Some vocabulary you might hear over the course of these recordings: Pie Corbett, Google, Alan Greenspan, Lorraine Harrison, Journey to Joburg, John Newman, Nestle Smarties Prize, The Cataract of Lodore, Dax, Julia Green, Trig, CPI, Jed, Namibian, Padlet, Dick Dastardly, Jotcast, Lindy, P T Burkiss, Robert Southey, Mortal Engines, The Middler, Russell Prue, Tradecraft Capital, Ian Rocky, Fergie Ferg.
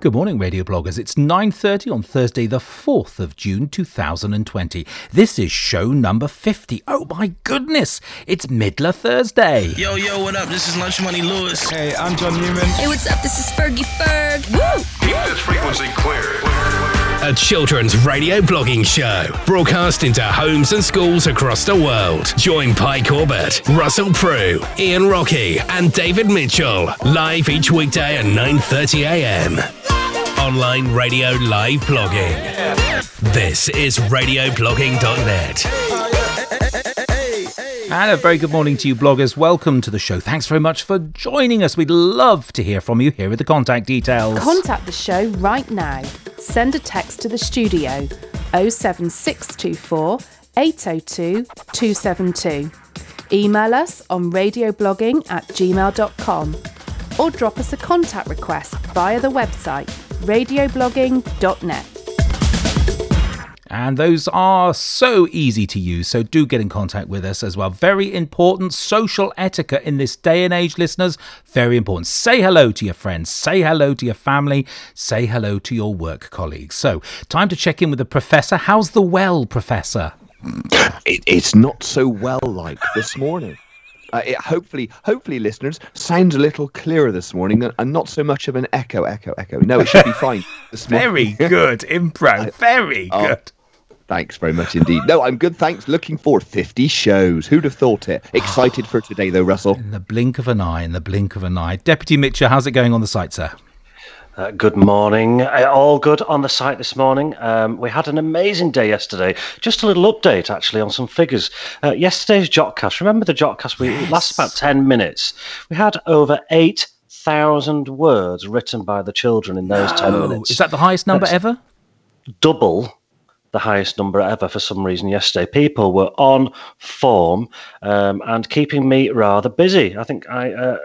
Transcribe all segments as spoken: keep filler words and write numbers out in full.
Good morning, radio bloggers. It's nine thirty on Thursday, the fourth of June, two thousand twenty. This is show number fifty. Oh, my goodness. It's Middler Thursday. Yo, yo, what up? This is Lunch Money Lewis. Hey, I'm John Newman. Hey, what's up? This is Fergie Ferg. Woo! Keep this frequency clear. A children's radio blogging show broadcast into homes and schools across the world. Join Pie Corbett, Russell Prue, Ian Rocky, and David Mitchell live each weekday at nine thirty a m Online radio live blogging. This is radio blogging dot net. And a very good morning to you bloggers. Welcome to the show. Thanks very much for joining us. We'd love to hear from you. Here are the contact details. Contact the show right now. Send a text to the studio oh seven six two four, eight oh two, two seven two. Email us on radioblogging at gmail dot com or drop us a contact request via the website radio blogging dot net. And those are so easy to use, so do get in contact with us as well. Very important social etiquette in this day and age, listeners. Very important. Say hello to your friends. Say hello to your family. Say hello to your work colleagues. So, time to check in with the Professor. How's the well, Professor? It, it's not so well-like this morning. Uh, it hopefully, hopefully, listeners, sounds a little clearer this morning and not so much of an echo, echo, echo. No, it should be fine this morning. Very good, Impro. Very uh, good. Thanks very much indeed. No, I'm good, thanks. Looking forward. fifty shows. Who'd have thought it? Excited for today, though, Russell. In the blink of an eye, in the blink of an eye. Deputy Mitchell, how's it going on the site, sir? Uh, good morning. Uh, all good on the site this morning. Um, we had an amazing day yesterday. Just a little update, actually, on some figures. Uh, yesterday's Jotcast. Remember the Jotcast? We yes. Last about ten minutes. We had over eight thousand words written by the children in those no. ten minutes. Is that the highest number That's ever? Double the highest number ever for some reason yesterday. People were on form um, and keeping me rather busy. I think I uh,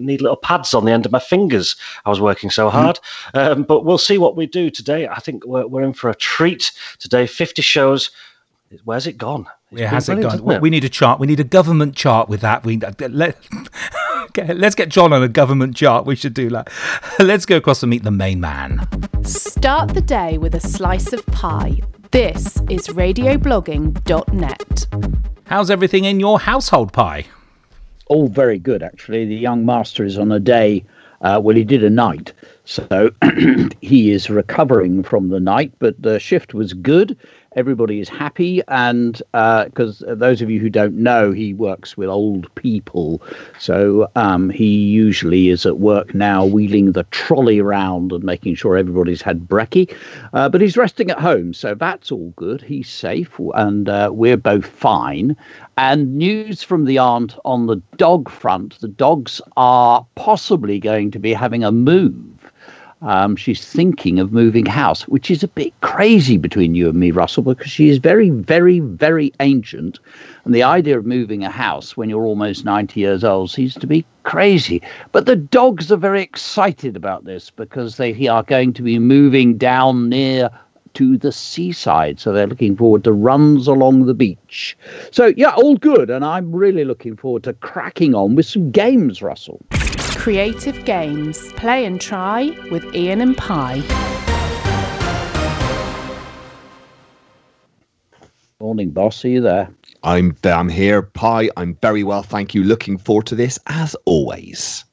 need little pads on the end of my fingers. I was working so hard. Um, but we'll see what we do today. I think we're, we're in for a treat today. fifty shows. Where's it gone? It's yeah, has it gone? Well, it? We need a chart. We need a government chart with that. We let, okay, let's get John on a government chart. We should do that. Let's go across and meet the main man. Start the day with a slice of pie. This is radio blogging dot net. How's everything in your household, Pie? All very good, actually. The young master is on a day, uh, well, he did a night, so he is recovering from the night, but the shift was good. Everybody is happy, and because uh, those of you who don't know, he works with old people, so um, he usually is at work now wheeling the trolley round and making sure everybody's had brekkie, uh, but he's resting at home, so that's all good. He's safe, and uh, we're both fine. And news from the aunt on the dog front: the dogs are possibly going to be having a move. Um, she's thinking of moving house, which is a bit crazy between you and me, Russell, because she is very, very, very ancient. And the idea of moving a house when you're almost ninety years old seems to be crazy. But the dogs are very excited about this because they are going to be moving down near to the seaside. So they're looking forward to runs along the beach. So, yeah, all good. And I'm really looking forward to cracking on with some games, Russell. Creative Games. Play and try with Ian and Pie. Morning, boss. Are you there? I'm I'm here, Pie. I'm very well, thank you. Looking forward to this, as always.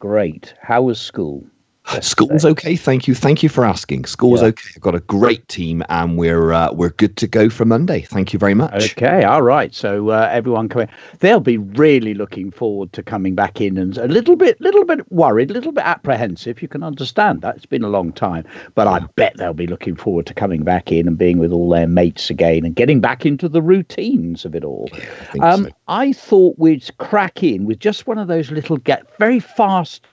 Great. How was school? School's okay, thank you. Thank you for asking. School's yeah. okay. I've got a great team, and we're uh, we're good to go for Monday. Thank you very much. Okay, all right. So uh, everyone coming, they'll be really looking forward to coming back in, and a little bit, little bit worried, a little bit apprehensive. You can understand that. It's been a long time, but I bet they'll be looking forward to coming back in and being with all their mates again and getting back into the routines of it all. Yeah, I think um, so. I thought we'd crack in with just one of those little get very fast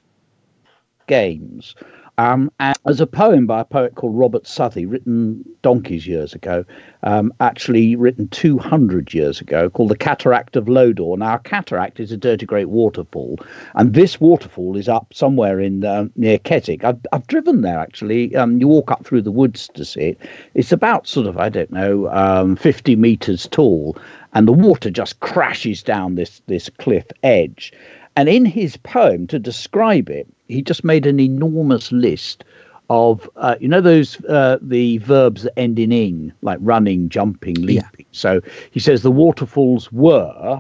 games, um, and as a poem by a poet called Robert Southey, written donkeys years ago, um, actually written two hundred years ago, called The Cataract of Lodore. Now, a cataract is a dirty great waterfall, and this waterfall is up somewhere in uh, near Keswick. I've, I've driven there, actually. Um, you walk up through the woods to see it. It's about sort of, I don't know, um, fifty metres tall, and the water just crashes down this this cliff edge. And in his poem, to describe it, he just made an enormous list of, uh, you know, those uh, the verbs that end in ing, like running, jumping, leaping. Yeah. So he says the waterfalls were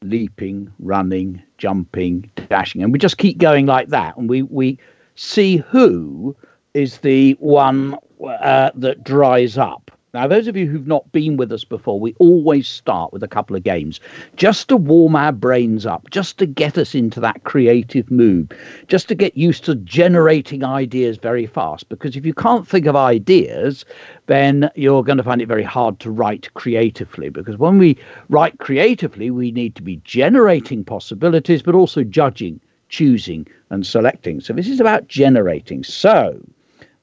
leaping, running, jumping, dashing. And we just keep going like that. And we, we see who is the one uh, that dries up. Now, those of you who've not been with us before, we always start with a couple of games just to warm our brains up, just to get us into that creative mood, just to get used to generating ideas very fast. Because if you can't think of ideas, then you're going to find it very hard to write creatively. Because when we write creatively, we need to be generating possibilities, but also judging, choosing and selecting. So this is about generating. So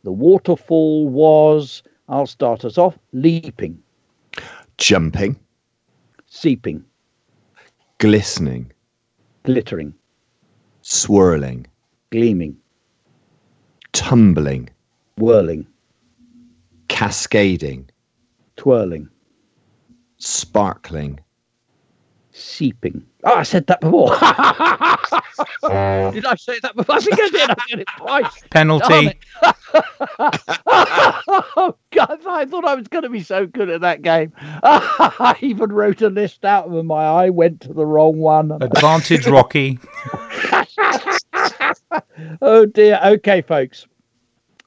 the waterfall was... I'll start us off. Leaping. Jumping. Seeping. Glistening. Glittering. Swirling. Gleaming. Tumbling. Whirling. Cascading. Twirling. Sparkling. Seeping. Oh, I said that before. Did I say that before? I think I did. I said it twice. Penalty. Oh, God, I thought I was going to be so good at that game. I even wrote a list out and my eye went to the wrong one. Advantage, Rocky. Oh, dear. Okay, folks.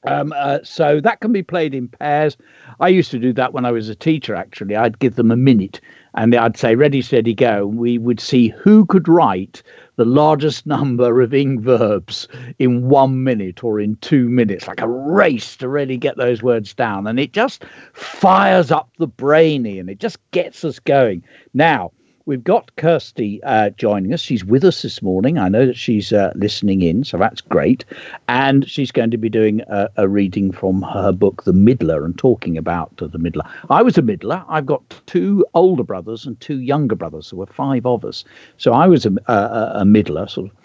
Um, uh, so that can be played in pairs. I used to do that when I was a teacher, actually. I'd give them a minute and I'd say, ready, steady, go. We would see who could write the largest number of ing verbs in one minute or in two minutes, like a race to really get those words down. And it just fires up the brain, Ian. It just gets us going. Now, we've got Kirsty uh, joining us. She's with us this morning. I know that she's uh, listening in, so that's great. And she's going to be doing a, a reading from her book, The Middler, and talking about uh, The Middler. I was a middler. I've got two older brothers and two younger brothers. There were five of us. So I was a, a, a middler. Sort of.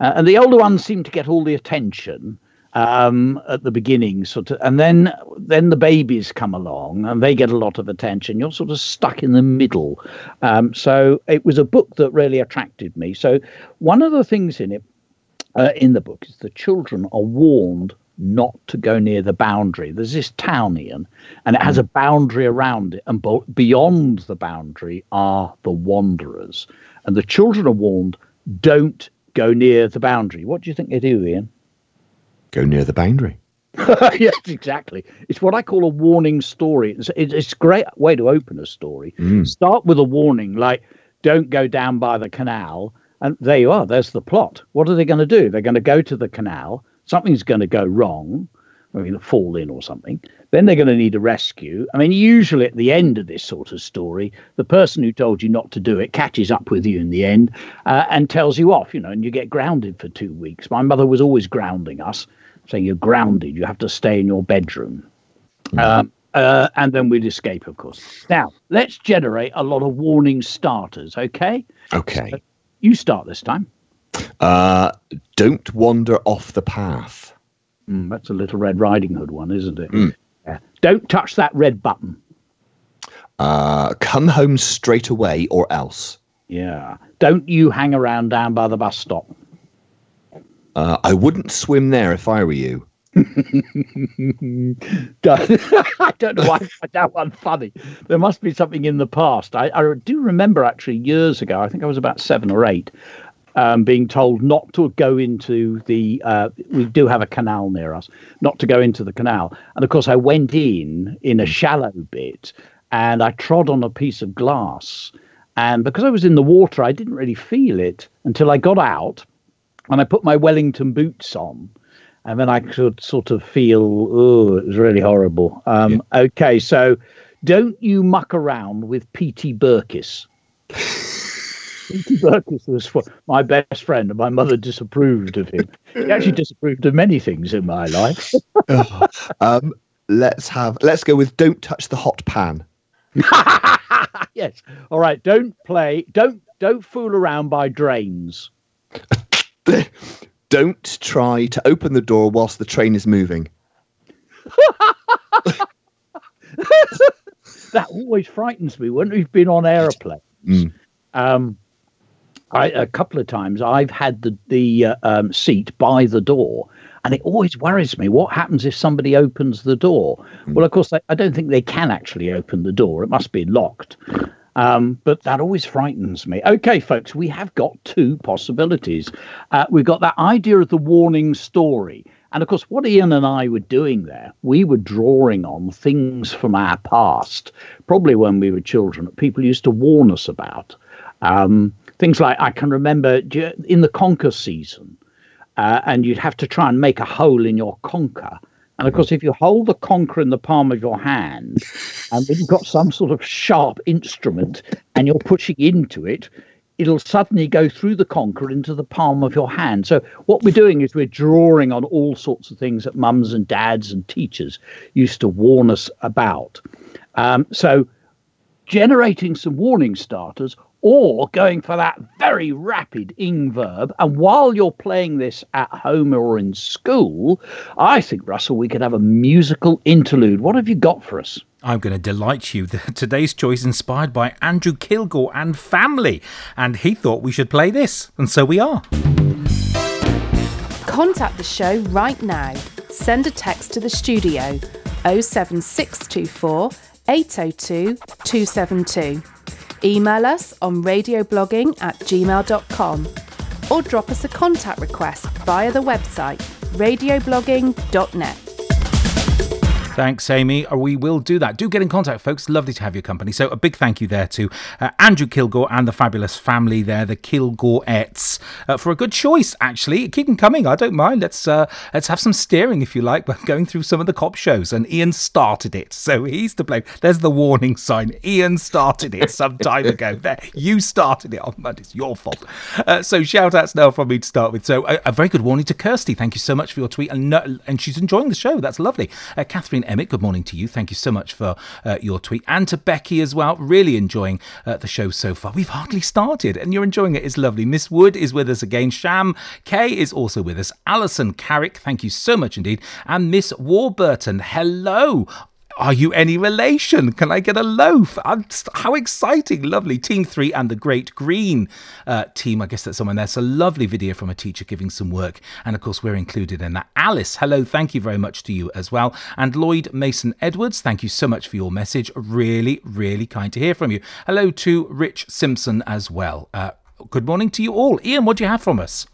Uh, and the older ones seemed to get all the attention um at the beginning, sort of, and then then the babies come along and they get a lot of attention. You're sort of stuck in the middle. Um so it was a book that really attracted me. So one of the things in it uh, in the book is the children are warned not to go near the boundary. There's this town, Ian, and it has a boundary around it, and bo- beyond the boundary are the wanderers, and the children are warned, don't go near the boundary. What do you think they do, Ian? Go near the boundary. Yes, exactly. It's what I call a warning story. It's, it's a great way to open a story. Mm. Start with a warning, like don't go down by the canal. And there you are. There's the plot. What are they going to do? They're going to go to the canal. Something's going to go wrong. I mean, fall in or something. Then they're going to need a rescue. I mean, usually at the end of this sort of story, the person who told you not to do it catches up with you in the end uh, and tells you off, you know, and you get grounded for two weeks. My mother was always grounding us, saying you're grounded. You have to stay in your bedroom. Mm-hmm. Um, uh, and then we'd escape, of course. Now, let's generate a lot of warning starters, okay? Okay. So you start this time. Uh, don't wander off the path. Mm, that's a Little Red Riding Hood one, isn't it? Mm. Yeah. Don't touch that red button. Uh, come home straight away or else. Yeah. Don't you hang around down by the bus stop. Uh, I wouldn't swim there if I were you. I don't know why I find that one funny. There must be something in the past. I, I do remember actually years ago, I think I was about seven or eight, Um, being told not to go into the, uh, we do have a canal near us, not to go into the canal. And of course I went in, in a shallow bit, and I trod on a piece of glass. And because I was in the water, I didn't really feel it until I got out and I put my Wellington boots on. And then I could sort of feel, oh, it was really horrible. Um, yeah. Okay, so don't you muck around with P T Burkiss. P T Burkiss was my best friend, and my mother disapproved of him. She actually disapproved of many things in my life. oh, um, let's have. Let's go with don't touch the hot pan. Yes. All right. Don't play. Don't don't fool around by drains. Don't try to open the door whilst the train is moving. That always frightens me when we've been on aeroplanes. Mm. Um, I, a couple of times I've had the, the uh, um, seat by the door And it always worries me. What happens if somebody opens the door? Mm. Well, of course, they, I don't think they can actually open the door. It must be locked. Um, but that always frightens me. OK, folks, we have got two possibilities. Uh, we've got that idea of the warning story. And of course, what Ian and I were doing there, we were drawing on things from our past, probably when we were children, that people used to warn us about. Um, things like, I can remember in the conker season, uh, and you'd have to try and make a hole in your conker. And of course, if you hold the conker in the palm of your hand, and then you've got some sort of sharp instrument, and you're pushing into it, it'll suddenly go through the conker into the palm of your hand. So what we're doing is we're drawing on all sorts of things that mums and dads and teachers used to warn us about. Um, so generating some warning starters, or going for that very rapid ing verb. And while you're playing this at home or in school, I think, Russell, we could have a musical interlude. What have you got for us? I'm going to delight you. Today's choice inspired by Andrew Kilgore and family. And he thought we should play this. And so we are. Contact the show right now. Send a text to the studio. oh seven six two four, eight oh two, two seven two. Email us on radioblogging at gmail dot com or drop us a contact request via the website radio blogging dot net. Thanks, Amy. We will do that. Do get in contact, folks. Lovely to have your company. So a big thank you there to uh, Andrew Kilgore and the fabulous family there, the Kilgorettes, uh, for a good choice, actually. Keep them coming. I don't mind. Let's uh, let's have some steering, if you like, by going through some of the cop shows. And Ian started it. So he's to blame. There's the warning sign. Ian started it some time ago. There, you started it. Oh, man, it's your fault. Uh, so shout-outs now from me to start with. So a, a very good warning to Kirsty. Thank you so much for your tweet. And, no, and she's enjoying the show. That's lovely. Uh, Catherine Emmett, good morning to you. Thank you so much for uh, your tweet. And to Becky as well. Really enjoying uh, the show so far. We've hardly started and you're enjoying it. It's lovely. Miss Wood is with us again. Sham Kay is also with us. Alison Carrick, thank you so much indeed. And Miss Warburton, hello. Are you any relation? Can I get a loaf? I'm st- how exciting. Lovely. Team three and the Great Green uh, team. I guess that's someone there. So lovely video from a teacher giving some work. And of course, we're included in that. Alice, hello. Thank you very much to you as well. And Lloyd Mason Edwards, thank you so much for your message. Really, really kind to hear from you. Hello to Rich Simpson as well. Uh, good morning to you all. Ian, what do you have from us?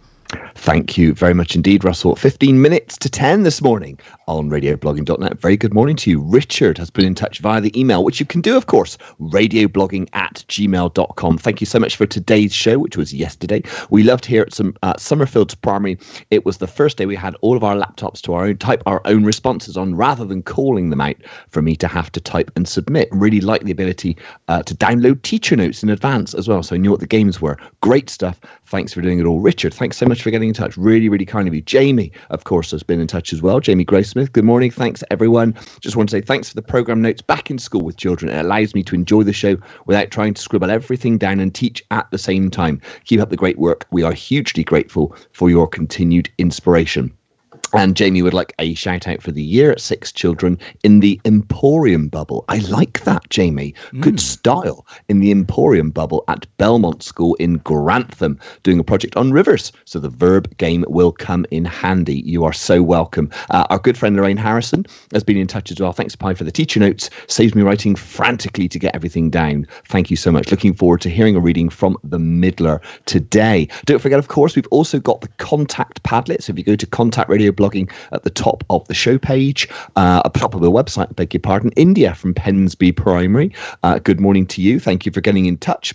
Thank you very much indeed, Russell. fifteen minutes to ten this morning on radio blogging dot net. Very good morning to you. Richard has been in touch via the email, which you can do, of course, radio blogging at gmail dot com. Thank you so much for today's show, which was yesterday. We loved here at some uh, Summerfields Primary. It was the first day we had all of our laptops to our own, type our own responses on rather than calling them out for me to have to type and submit. Really like the ability uh, to download teacher notes in advance as well, so I knew what the games were. Great stuff. Thanks for doing it all, Richard. Thanks so much for getting in touch. Really, really kind of you. Jamie, of course, has been in touch as well. Jamie Graysmith, good morning. Thanks, everyone. Just want to say thanks for the programme notes. Back in school with children, it allows me to enjoy the show without trying to scribble everything down and teach at the same time. Keep up the great work. We are hugely grateful for your continued inspiration. And Jamie would like a shout out for the year at six children in the Emporium bubble. I like that, Jamie. Good mm. style in the Emporium bubble at Belmont School in Grantham, doing a project on rivers. So the verb game will come in handy. You are so welcome. Uh, our good friend Lorraine Harrison has been in touch as well. Thanks, Pi, for the teacher notes. Saves me writing frantically to get everything down. Thank you so much. Looking forward to hearing a reading from The Middler today. Don't forget, of course, we've also got the contact Padlet. So if you go to Contact Radio Blogging at the top of the show page, uh, at the top of the website, I beg your pardon. India from Pensby Primary. Uh, good morning to you. Thank you for getting in touch.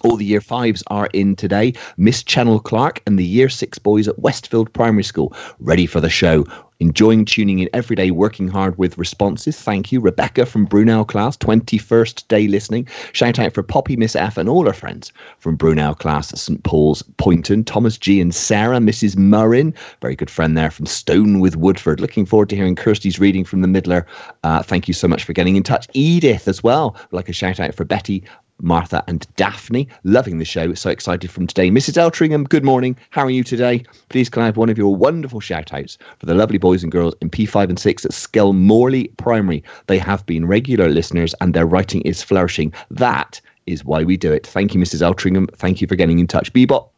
All the year fives are in today. Miss Channel Clark and the year six boys at Westfield Primary School. Ready for the show. Enjoying tuning in every day, working hard with responses. Thank you. Rebecca from Brunel Class, twenty-first day listening. Shout out for Poppy, Miss F and all her friends from Brunel Class at Saint Paul's Poynton. Thomas G and Sarah, Missus Murrin, very good friend there from Stone with Woodford. Looking forward to hearing Kirsty's reading from The Middler. Uh, thank you so much for getting in touch. Edith as well. I'd like a shout out for Betty, Martha and Daphne. Loving the show. So excited from today. Missus Eltringham, good morning. How are you today? Please can I have one of your wonderful shout-outs for the lovely boys and girls in P five and six at Skelmorley Primary. They have been regular listeners and their writing is flourishing. That is why we do it. Thank you, Missus Eltringham. Thank you for getting in touch. Bebop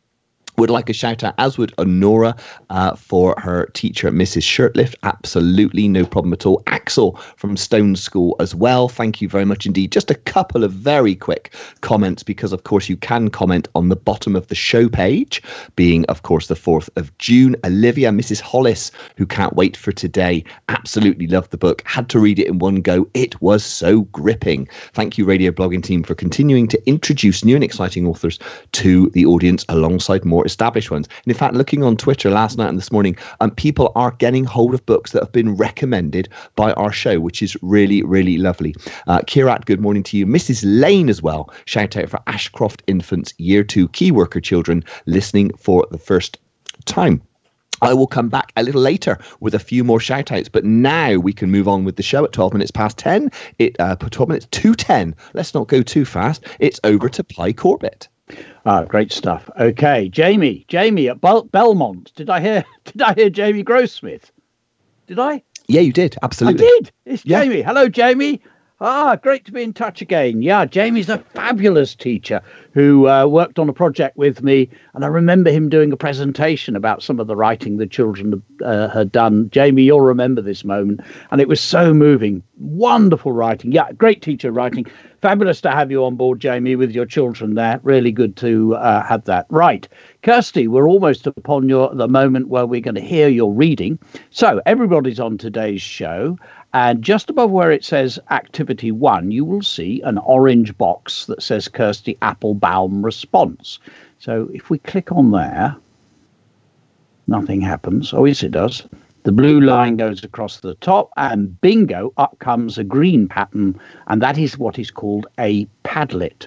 Would like a shout out, as would Honora, uh, for her teacher, Missus Shirtlift. Absolutely, no problem at all. Axel from Stone School as well. Thank you very much indeed. Just a couple of very quick comments, because of course you can comment on the bottom of the show page, being of course the fourth of June. Olivia, Missus Hollis, who can't wait for today. Absolutely loved the book. Had to read it in one go. It was so gripping. Thank you, Radio Blogging team, for continuing to introduce new and exciting authors to the audience alongside more established ones. And in fact, looking on Twitter last night and this morning, um, people are getting hold of books that have been recommended by our show, which is really, really lovely. Uh, Kirat, good morning to you. Missus Lane as well. Shout out for Ashcroft Infants, Year two Key Worker Children, listening for the first time. I will come back a little later with a few more shout outs, but now we can move on with the show at twelve minutes past ten. It uh, twelve minutes to ten. Let's not go too fast. It's over to Pie Corbett. Ah, great stuff. Okay, Jamie, Jamie at Bel- Belmont. Did I hear? Did I hear Jamie Grossmith? Did I? Yeah, you did. Absolutely, I did. It's yeah. Jamie. Hello, Jamie. Ah, great to be in touch again. Yeah, Jamie's a fabulous teacher who uh, worked on a project with me, and I remember him doing a presentation about some of the writing the children uh, had done. Jamie, you'll remember this moment, and it was so moving. Wonderful writing. Yeah, great teacher writing. Fabulous to have you on board, Jamie, with your children there. Really good to uh, have that. Right, Kirsty, we're almost upon your the moment where we're going to hear your reading. So everybody's on today's show. And just above where it says activity one, you will see an orange box that says Kirsty Applebaum response. So if we click on there, nothing happens. Oh, yes, it does. The blue line goes across the top and bingo, up comes a green pattern. And that is what is called a Padlet.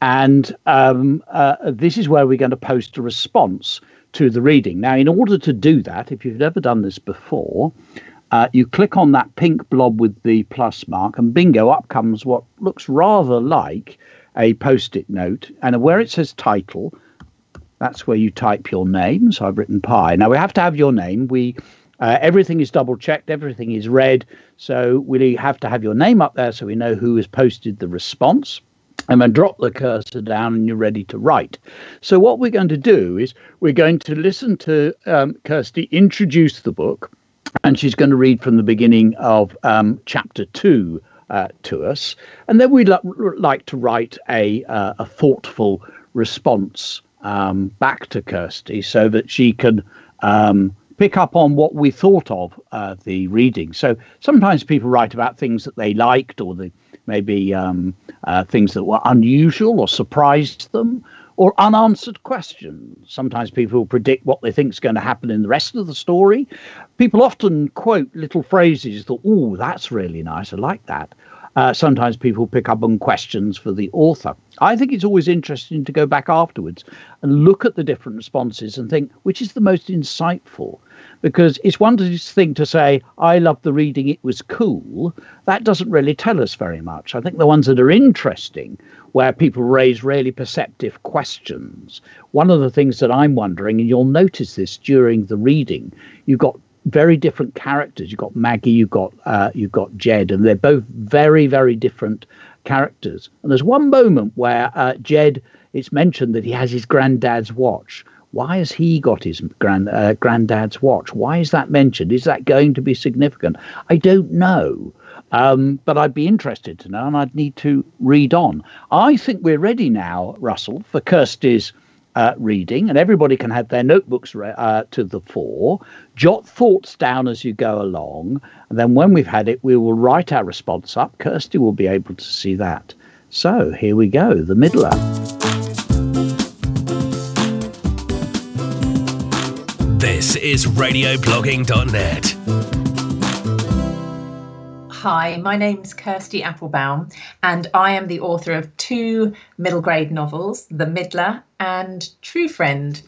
And um, uh, this is where we're going to post a response to the reading. Now, in order to do that, if you've never done this before, Uh, you click on that pink blob with the plus mark and bingo, up comes what looks rather like a post-it note. And where it says title, that's where you type your name. So I've written Pie. Now, we have to have your name. We uh, everything is double checked. Everything is read. So we have to have your name up there so we know who has posted the response. And then drop the cursor down and you're ready to write. So what we're going to do is we're going to listen to um, Kirsty introduce the book. And she's going to read from the beginning of um, chapter two uh, to us. And then we'd l- like to write a, uh, a thoughtful response um, back to Kirsty so that she can um, pick up on what we thought of uh, the reading. So sometimes people write about things that they liked or the, maybe um, uh, things that were unusual or surprised them. Or unanswered questions. Sometimes people predict what they think is going to happen in the rest of the story. People often quote little phrases that, oh, that's really nice, I like that. Uh, sometimes people pick up on questions for the author. I think it's always interesting to go back afterwards and look at the different responses and think, which is the most insightful? Because it's one thing to say, I love the reading, it was cool. That doesn't really tell us very much. I think the ones that are interesting, where people raise really perceptive questions. One of the things that I'm wondering, and you'll notice this during the reading, you've got very different characters. You've got Maggie, you've got, uh, you've got Jed, and they're both very, very different characters. And there's one moment where uh, Jed, it's mentioned that he has his granddad's watch. Why has he got his grand, uh, granddad's watch? Why is that mentioned? Is that going to be significant? I don't know. Um, but I'd be interested to know, and I'd need to read on. I think we're ready now, Russell, for Kirsty's uh, reading, and everybody can have their notebooks re- uh, to the fore. Jot thoughts down as you go along, and then when we've had it, we will write our response up. Kirsty will be able to see that. So here we go, The Middler. This is radio blogging dot net. Hi, my name's Kirsty Applebaum, and I am the author of two middle grade novels, The Middler and True Friend.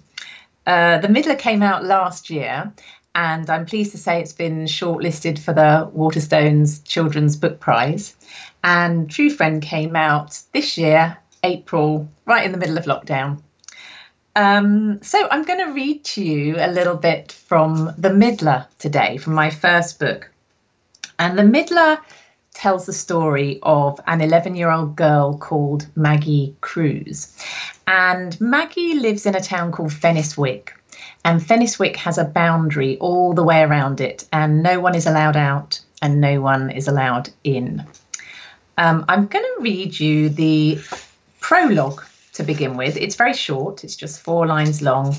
Uh, the Middler came out last year, and I'm pleased to say it's been shortlisted for the Waterstones Children's Book Prize. And True Friend came out this year, April, right in the middle of lockdown. Um, so I'm going to read to you a little bit from The Middler today, from my first book. And The Middler tells the story of an eleven-year-old girl called Maggie Cruz. And Maggie lives in a town called Fenniswick. And Fenniswick has a boundary all the way around it, and no one is allowed out and no one is allowed in. Um, I'm going to read you the prologue to begin with. It's very short. It's just four lines long,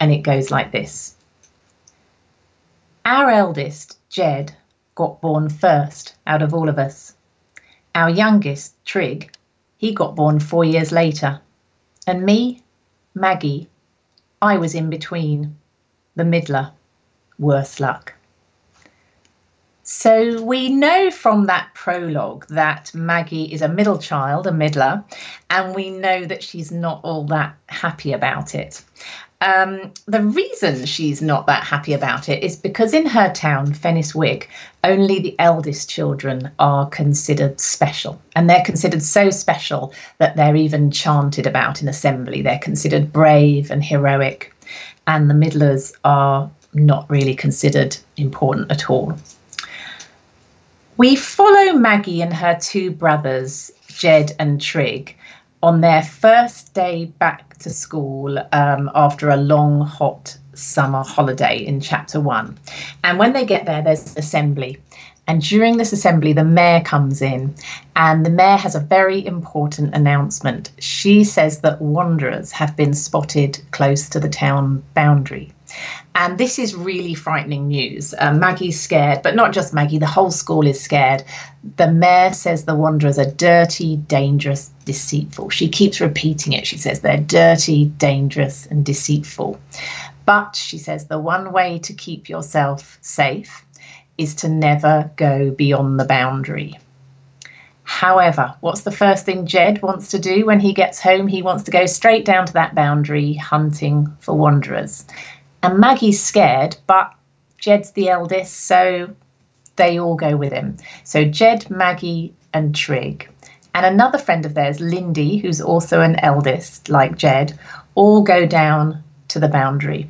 and it goes like this. Our eldest, Jed, got born first out of all of us. Our youngest, Trig, he got born four years later. And me, Maggie, I was in between, the middler, worse luck. So we know from that prologue that Maggie is a middle child, a middler, and we know that she's not all that happy about it. Um, the reason she's not that happy about it is because in her town, Fenniswick, only the eldest children are considered special. And they're considered so special that they're even chanted about in assembly. They're considered brave and heroic. And the middlers are not really considered important at all. We follow Maggie and her two brothers, Jed and Trig, on their first day back to school um, after a long, hot summer holiday in chapter one. And when they get there, there's an assembly. And during this assembly, the mayor comes in, and the mayor has a very important announcement. She says that wanderers have been spotted close to the town boundary. And this is really frightening news. Uh, Maggie's scared, but not just Maggie, the whole school is scared. The mayor says the wanderers are dirty, dangerous, deceitful. She keeps repeating it. She says they're dirty, dangerous, and deceitful. But she says the one way to keep yourself safe is to never go beyond the boundary. However, what's the first thing Jed wants to do when he gets home? He wants to go straight down to that boundary, hunting for wanderers. And Maggie's scared, but Jed's the eldest, so they all go with him. So Jed, Maggie, and Trig. And another friend of theirs, Lindy, who's also an eldest, like Jed, all go down to the boundary.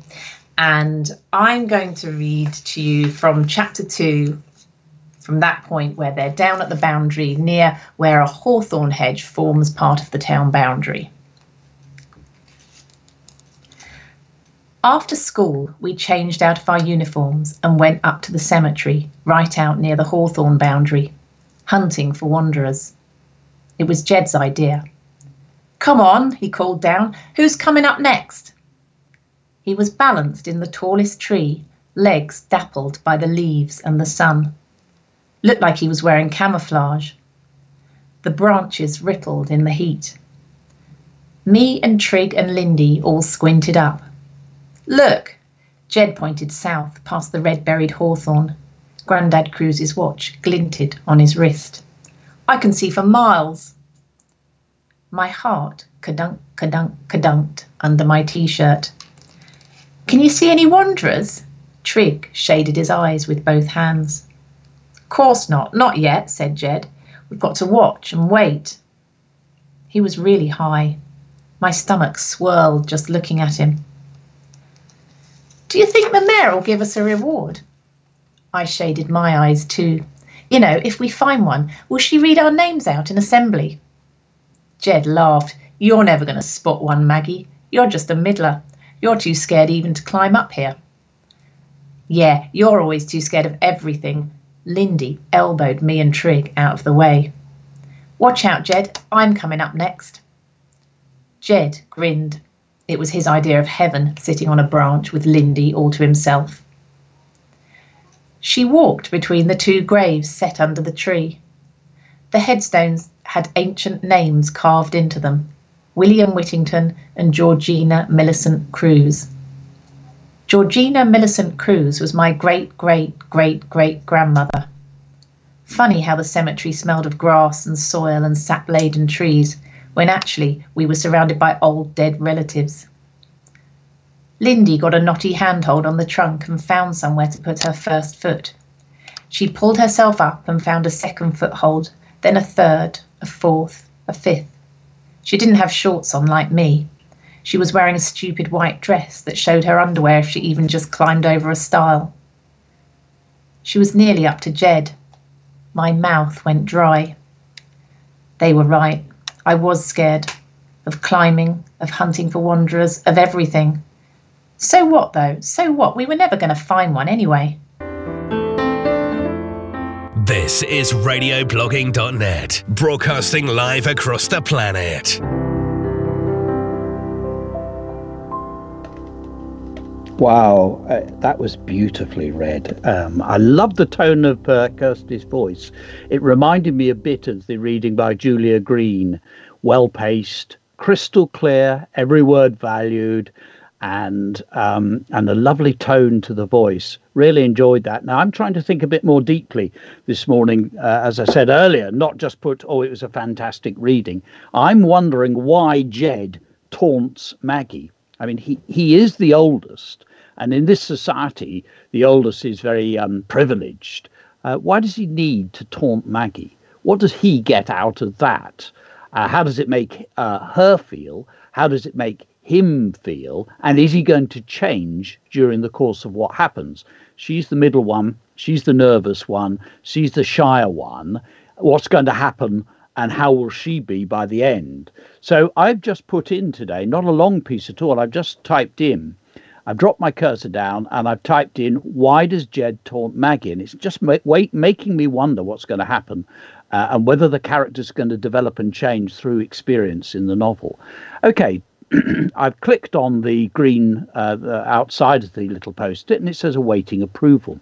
And I'm going to read to you from chapter two, from that point where they're down at the boundary near where a hawthorn hedge forms part of the town boundary. After school, we changed out of our uniforms and went up to the cemetery, right out near the hawthorn boundary, hunting for wanderers. It was Jed's idea. Come on, he called down. Who's coming up next? He was balanced in the tallest tree, legs dappled by the leaves and the sun. Looked like he was wearing camouflage. The branches rippled in the heat. Me and Trig and Lindy all squinted up. Look, Jed pointed south past the red-berried hawthorn. Grandad Cruz's watch glinted on his wrist. I can see for miles. My heart kadunk, kadunk, kadunked under my T-shirt. Can you see any wanderers? Trig shaded his eyes with both hands. Course not, not yet, said Jed. We've got to watch and wait. He was really high. My stomach swirled just looking at him. Do you think the mayor will give us a reward? I shaded my eyes too. You know, if we find one, will she read our names out in assembly? Jed laughed. You're never going to spot one, Maggie. You're just a middler. You're too scared even to climb up here. Yeah, you're always too scared of everything. Lindy elbowed me and Trig out of the way. Watch out, Jed. I'm coming up next. Jed grinned. It was his idea of heaven, sitting on a branch with Lindy all to himself. She walked between the two graves set under the tree. The headstones had ancient names carved into them, William Whittington and Georgina Millicent Cruz. Georgina Millicent Cruz was my great-great-great-great-grandmother. Funny how the cemetery smelled of grass and soil and sap-laden trees, when actually we were surrounded by old dead relatives. Lindy got a knotty handhold on the trunk and found somewhere to put her first foot. She pulled herself up and found a second foothold, then a third, a fourth, a fifth. She didn't have shorts on like me. She was wearing a stupid white dress that showed her underwear if she even just climbed over a stile. She was nearly up to Jed. My mouth went dry. They were right. I was scared. Of climbing, of hunting for wanderers, of everything. So what, though? So what? We were never going to find one anyway. This is radio blogging dot net, broadcasting live across the planet. Wow, uh, that was beautifully read. Um, I love the tone of uh, Kirsty's voice. It reminded me a bit of the reading by Julia Green. Well-paced, crystal clear, every word valued, and um, and a lovely tone to the voice. Really enjoyed that. Now, I'm trying to think a bit more deeply this morning, uh, as I said earlier, not just put, oh, it was a fantastic reading. I'm wondering why Jed taunts Maggie. I mean, he, he is the oldest, and in this society, the oldest is very um, privileged. Uh, why does he need to taunt Maggie? What does he get out of that? Uh, how does it make uh, her feel? How does it make him feel? And is he going to change during the course of what happens? She's the middle one. She's the nervous one. She's the shyer one. What's going to happen and how will she be by the end? So I've just put in today, not a long piece at all. I've just typed in. I've dropped my cursor down and I've typed in, why does Jed taunt Maggie? And it's just ma- wait, making me wonder what's going to happen. Uh, and whether the character's going to develop and change through experience in the novel. Okay, I've clicked on the green uh, the outside of the little post-it, and it says awaiting approval.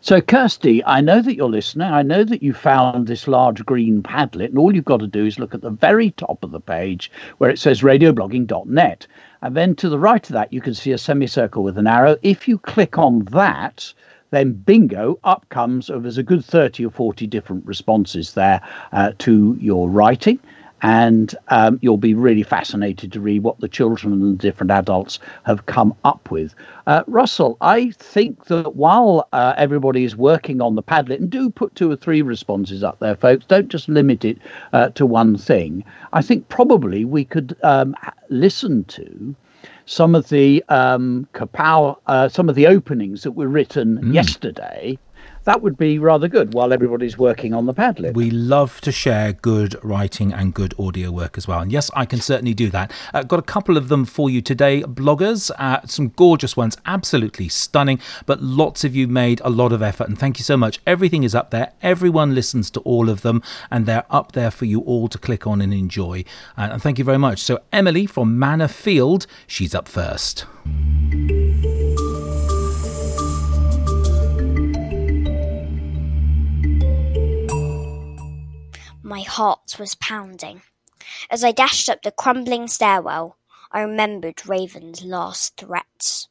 So, Kirsty, I know that you're listening. I know that you found this large green Padlet, and all you've got to do is look at the very top of the page where it says radio blogging dot net. And then to the right of that, you can see a semicircle with an arrow. If you click on that, then bingo, up comes, oh, there's a good thirty or forty different responses there uh, to your writing. And um, you'll be really fascinated to read what the children and the different adults have come up with. Uh, Russell, I think that while uh, everybody is working on the Padlet, and do put two or three responses up there, folks, don't just limit it uh, to one thing. I think probably we could um, listen to some of the um, kapow, uh, some of the openings that were written mm. yesterday. That would be rather good while everybody's working on the Padlet. We love to share good writing and good audio work as well. And yes, I can certainly do that. Uh, got a couple of them for you today, bloggers. Uh, some gorgeous ones, absolutely stunning. But lots of you made a lot of effort. And thank you so much. Everything is up there. Everyone listens to all of them. And they're up there for you all to click on and enjoy. Uh, and thank you very much. So Emily from Manor Field, she's up first. My heart was pounding. As I dashed up the crumbling stairwell, I remembered Raven's last threats.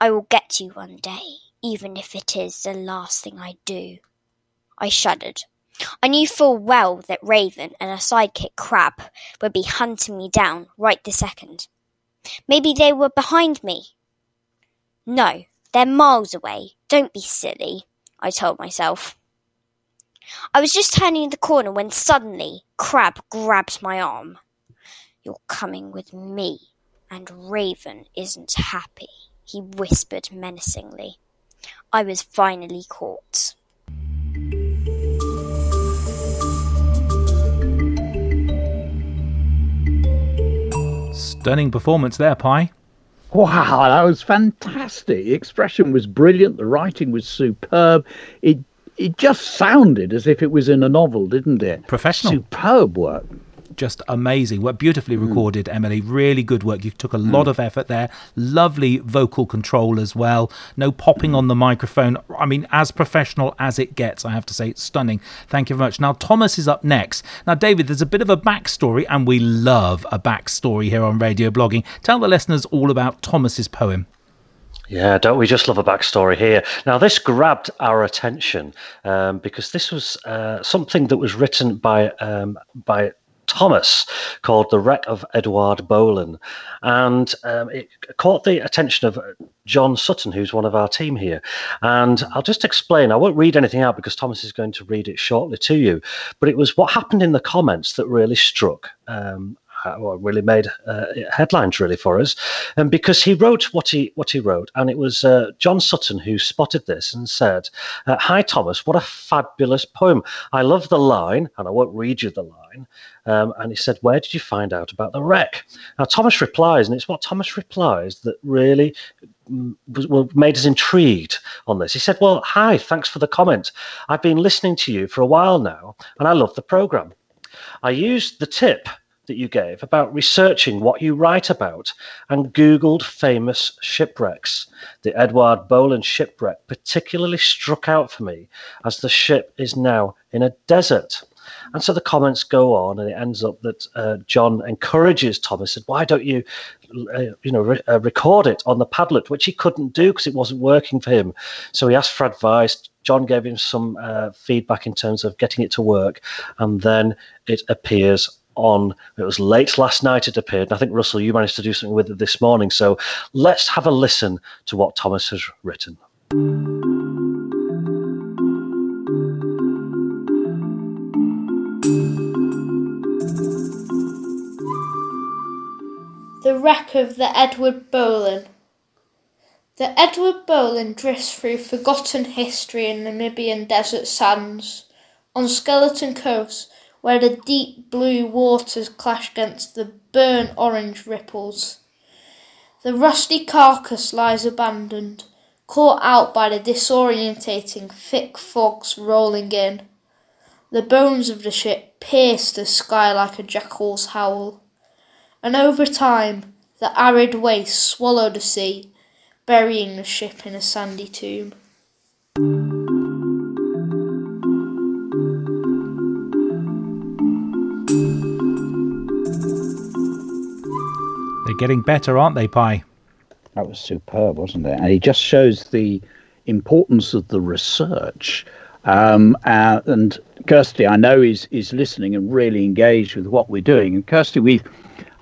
I will get you one day, even if it is the last thing I do. I shuddered. I knew full well that Raven and her sidekick Crab would be hunting me down right this second. Maybe they were behind me. No, they're miles away. Don't be silly, I told myself. I was just turning the corner when suddenly Crab grabbed my arm. You're coming with me, and Raven isn't happy, he whispered menacingly. I was finally caught. Stunning performance there, Pie. Wow, that was fantastic. The expression was brilliant. The writing was superb. It It just sounded as if it was in a novel, didn't it? Professional. Superb work. Just amazing. What beautifully recorded, mm. Emily. Really good work. You took a lot mm. of effort there. Lovely vocal control as well. No popping on the microphone. I mean, as professional as it gets, I have to say. It's stunning. Thank you very much. Now, Thomas is up next. Now, David, there's a bit of a backstory, and we love a backstory here on Radio Blogging. Tell the listeners all about Thomas's poem. Yeah, don't we just love a backstory here? Now, this grabbed our attention um, because this was uh, something that was written by um, by Thomas called The Wreck of Edward Bohlen. And um, it caught the attention of John Sutton, who's one of our team here. And I'll just explain. I won't read anything out because Thomas is going to read it shortly to you. But it was what happened in the comments that really struck um well, really made uh, headlines really for us, and because he wrote what he what he wrote, and it was uh, John Sutton who spotted this and said, uh, "Hi Thomas, what a fabulous poem! I love the line, and I won't read you the line." Um, and he said, "Where did you find out about the wreck?" Now Thomas replies, and it's what Thomas replies that really well, made us intrigued on this. He said, "Well, hi, thanks for the comment. I've been listening to you for a while now, and I love the programme. I used the tip that you gave about researching what you write about and Googled famous shipwrecks. The Edward Bohlen shipwreck particularly struck out for me, as the ship is now in a desert." And so the comments go on, and it ends up that uh, John encourages Thomas, said, "Why don't you, uh, you know, re- uh, record it on the Padlet?" Which he couldn't do because it wasn't working for him. So he asked for advice. John gave him some uh, feedback in terms of getting it to work, and then it appears on. It was late last night it appeared, and I think Russell, you managed to do something with it this morning. So let's have a listen to what Thomas has written. The Wreck of the Edward Bohlen. The Edward Bohlen drifts through forgotten history in Namibian desert sands, on Skeleton Coast, where the deep blue waters clash against the burnt orange ripples. The rusty carcass lies abandoned, caught out by the disorientating thick fogs rolling in. The bones of the ship pierce the sky like a jackal's howl. And over time, the arid wastes swallow the sea, burying the ship in a sandy tomb. They're getting better, aren't they, Pie? That was superb, wasn't it? And it just shows the importance of the research. Um, uh, and Kirsty, I know, is, is listening and really engaged with what we're doing. And Kirsty, we've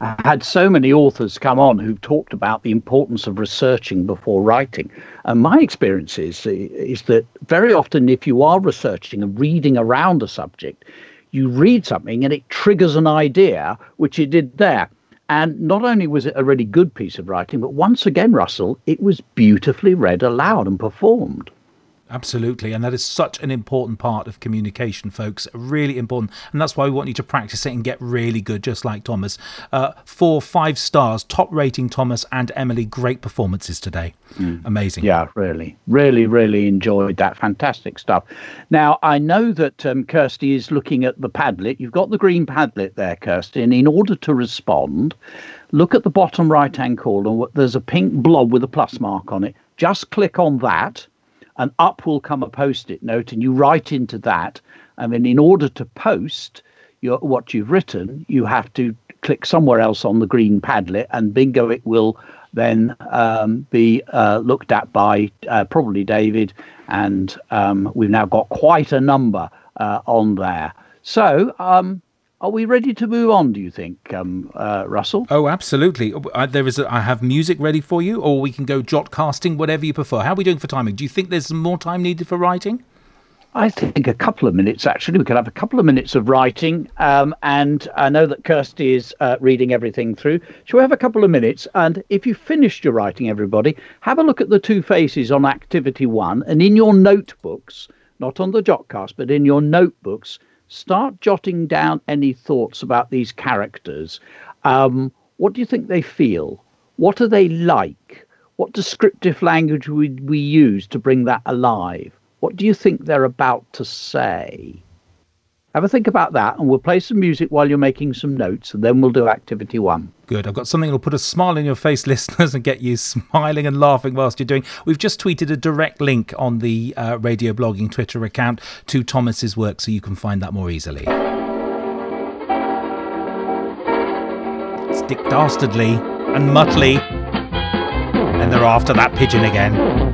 I had so many authors come on who've talked about the importance of researching before writing. And my experience is, is that very often if you are researching and reading around a subject, you read something and it triggers an idea, which it did there. And not only was it a really good piece of writing, but once again, Russell, it was beautifully read aloud and performed. Absolutely, and that is such an important part of communication, folks, really important. And that's why we want you to practice it and get really good, just like Thomas. Uh, four, five stars, top rating, Thomas and Emily. Great performances today. Mm. Amazing. Yeah, really, really, really enjoyed that. Fantastic stuff. Now, I know that um, Kirsty is looking at the Padlet. You've got the green Padlet there, Kirsty, and in order to respond, look at the bottom right-hand corner. There's a pink blob with a plus mark on it. Just click on that, and up will come a post-it note, and you write into that. And then in order to post your, what you've written, you have to click somewhere else on the green Padlet, and bingo, it will then um, be uh, looked at by uh, probably David. And um, we've now got quite a number uh, on there. So um, are we ready to move on, do you think, um, uh, Russell? Oh, absolutely. I, there is a, I have music ready for you, or we can go jotcasting, whatever you prefer. How are we doing for timing? Do you think there's more time needed for writing? I think a couple of minutes, actually. We could have a couple of minutes of writing, um, and I know that Kirsty is uh, reading everything through. Shall we have a couple of minutes? And if you've finished your writing, everybody, have a look at the two faces on Activity one, and in your notebooks, not on the Jotcast, but in your notebooks, start jotting down any thoughts about these characters. Um, what do you think they feel? What are they like? What descriptive language would we use to bring that alive? What do you think they're about to say? Have a think about that, and we'll play some music while you're making some notes, and then we'll do Activity one. Good. I've got something that'll put a smile on your face, listeners, and get you smiling and laughing whilst you're doing. We've just tweeted a direct link on the uh, Radio Blogging Twitter account to Thomas's work, so you can find that more easily. It's Dick Dastardly and Muttley, and they're after that pigeon again.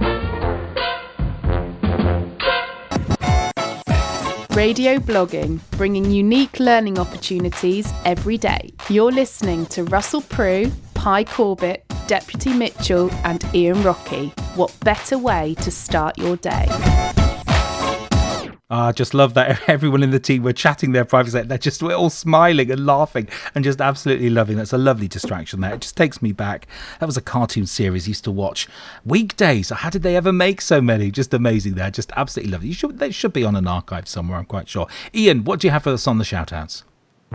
Radio Blogging, bringing unique learning opportunities every day. You're listening to Russell Prue, Pie Corbett, Deputy Mitchell and Ian Rocky. What better way to start your day? I uh, just love that everyone in the team were chatting their privates. They're just, we're all smiling and laughing and just absolutely loving. That's a lovely distraction there. It just takes me back. That was a cartoon series I used to watch weekdays. How did they ever make so many? Just amazing there. Just absolutely lovely. You should, they should be on an archive somewhere, I'm quite sure. Ian, what do you have for us on the shout-outs?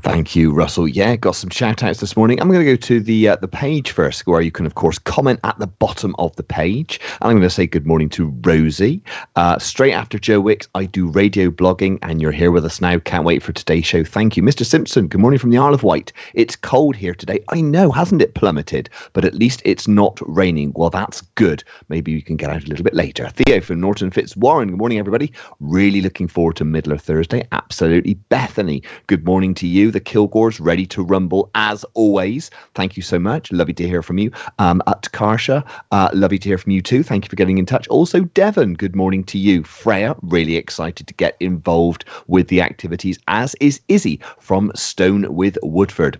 Thank you, Russell. Yeah, got some shout-outs this morning. I'm going to go to the uh, the page first, where you can, of course, comment at the bottom of the page. And I'm going to say good morning to Rosie. Uh, straight after Joe Wicks, I do radio blogging, and you're here with us now. Can't wait for today's show. Thank you. Mister Simpson, good morning from the Isle of Wight. It's cold here today. I know, hasn't it plummeted? But at least it's not raining. Well, that's good. Maybe we can get out a little bit later. Theo from Norton Fitzwarren, good morning, everybody. Really looking forward to Middler Thursday. Absolutely. Bethany, good morning to you. The Kilgores ready to rumble as always. Thank you so much. Lovely to hear from you. Um, at Karsha, uh, lovely to hear from you too. Thank you for getting in touch. Also, Devon, good morning to you. Freya, really excited to get involved with the activities, as is Izzy from Stone with Woodford.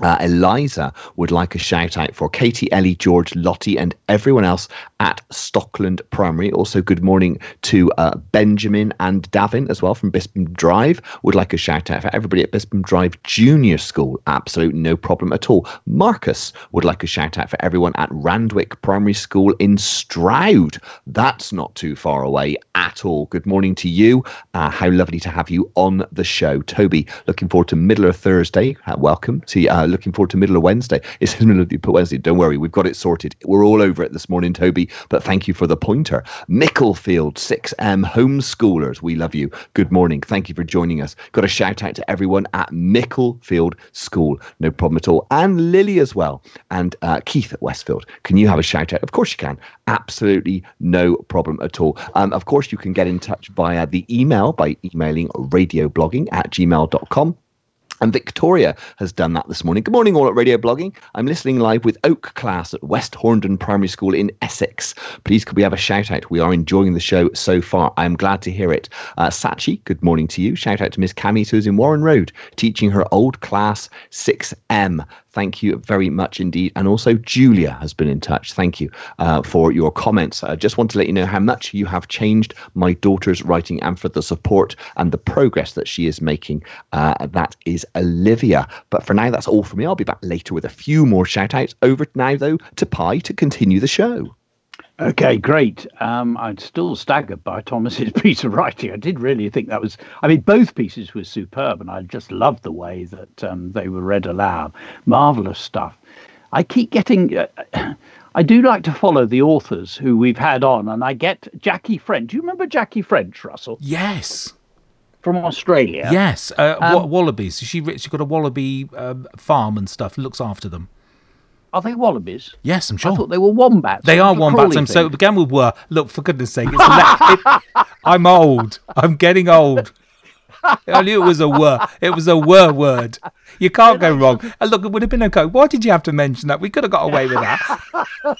Uh, Eliza would like a shout out for Katie, Ellie, George, Lottie and everyone else at Stockland Primary. Also, good morning to uh, Benjamin and Davin as well from Bisping Drive. Would like a shout out for everybody at Bisping Drive Junior School. Absolutely no problem at all. Marcus would like a shout out for everyone at Randwick Primary School in Stroud. That's not too far away at all. Good morning to you. Uh, how lovely to have you on the show. Toby, looking forward to Middler Thursday. Uh, welcome to uh, looking forward to Middler Wednesday. It's the middle of Wednesday. Don't worry, we've got it sorted. We're all over it this morning, Toby, but thank you for the pointer. Micklefield, six M Homeschoolers, we love you. Good morning. Thank you for joining us. Got a shout out to everyone at Micklefield School. No problem at all. And Lily as well. And uh, Keith at Westfield. Can you have a shout out? Of course you can. Absolutely no problem at all. Um, of course, you can get in touch via the email by emailing radioblogging at gmail dot com. And Victoria has done that this morning. Good morning, all at Radio Blogging. I'm listening live with Oak Class at West Horndon Primary School in Essex. Please could we have a shout out? We are enjoying the show so far. I'm glad to hear it. Uh, Sachi, good morning to you. Shout out to Miss Cammie, who's in Warren Road, teaching her old class six M. Thank you very much indeed. And also Julia has been in touch. Thank you uh, for your comments. I just want to let you know how much you have changed my daughter's writing and for the support and the progress that she is making. Uh, that is Olivia. But for now, that's all for me. I'll be back later with a few more shout outs. Over now, though, to Pi to continue the show. Okay, great. Um, I'm still staggered by Thomas's piece of writing. I did really think that was, I mean, both pieces were superb, and I just loved the way that um, they were read aloud. Marvellous stuff. I keep getting, uh, I do like to follow the authors who we've had on, and I get Jackie French. Do you remember Jackie French, Russell? Yes. From Australia? Yes. Uh, um, wallabies. She, she got a wallaby um, farm and stuff, looks after them. Are they wallabies? Yes, I'm sure. I thought they were wombats. They are wombats. And so it began with were. Look, for goodness sake. It's le- it, I'm old. I'm getting old. I knew it was a were. It was a were word. You can't go wrong. And look, it would have been okay. Why did you have to mention that? We could have got away with that.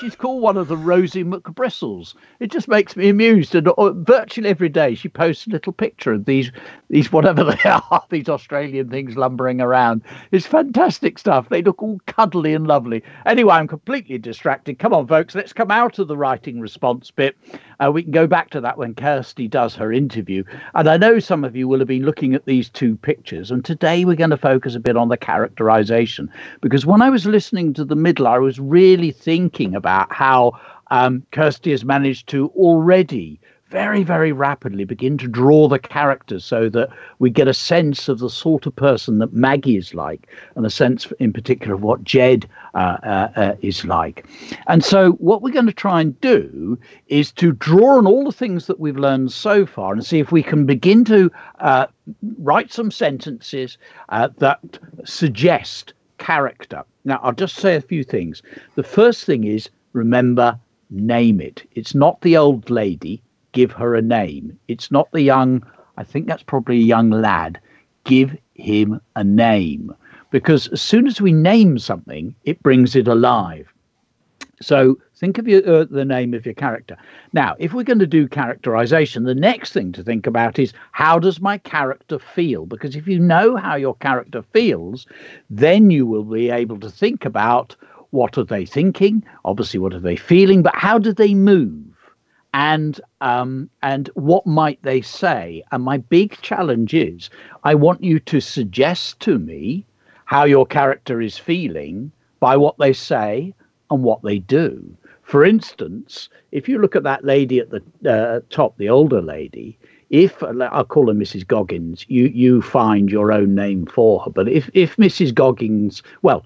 She's called one of the Rosie McBrissels. It just makes me amused. And virtually every day she posts a little picture of these, these whatever they are, these Australian things lumbering around. It's fantastic stuff. They look all cuddly and lovely. Anyway, I'm completely distracted. Come on, folks, let's come out of the writing response bit. Uh, we can go back to that when Kirsty does her interview. And I know some of you will have been looking at these two pictures. And today we're going to focus a bit on the characterization, because when I was listening to The Middler, I was really thinking about how um, Kirsty has managed to already very, very rapidly begin to draw the characters so that we get a sense of the sort of person that Maggie is like, and a sense in particular of what Jed uh, uh, uh, is like. And so what we're going to try and do is to draw on all the things that we've learned so far and see if we can begin to uh, write some sentences uh, that suggest character. Now, I'll just say a few things. The first thing is, remember, name it. It's not the old lady, give her a name. It's not the young, I think that's probably a young lad, give him a name. Because as soon as we name something, it brings it alive. So think of your, uh, the name of your character. Now, if we're going to do characterization, the next thing to think about is, how does my character feel? Because if you know how your character feels, then you will be able to think about, what are they thinking? Obviously, what are they feeling? But how do they move? and um, and what might they say? And my big challenge is, I want you to suggest to me how your character is feeling by what they say and what they do. For instance, if you look at that lady at the uh, top, the older lady, if I'll call her Missus Goggins, you you find your own name for her. But if if Missus Goggins, well,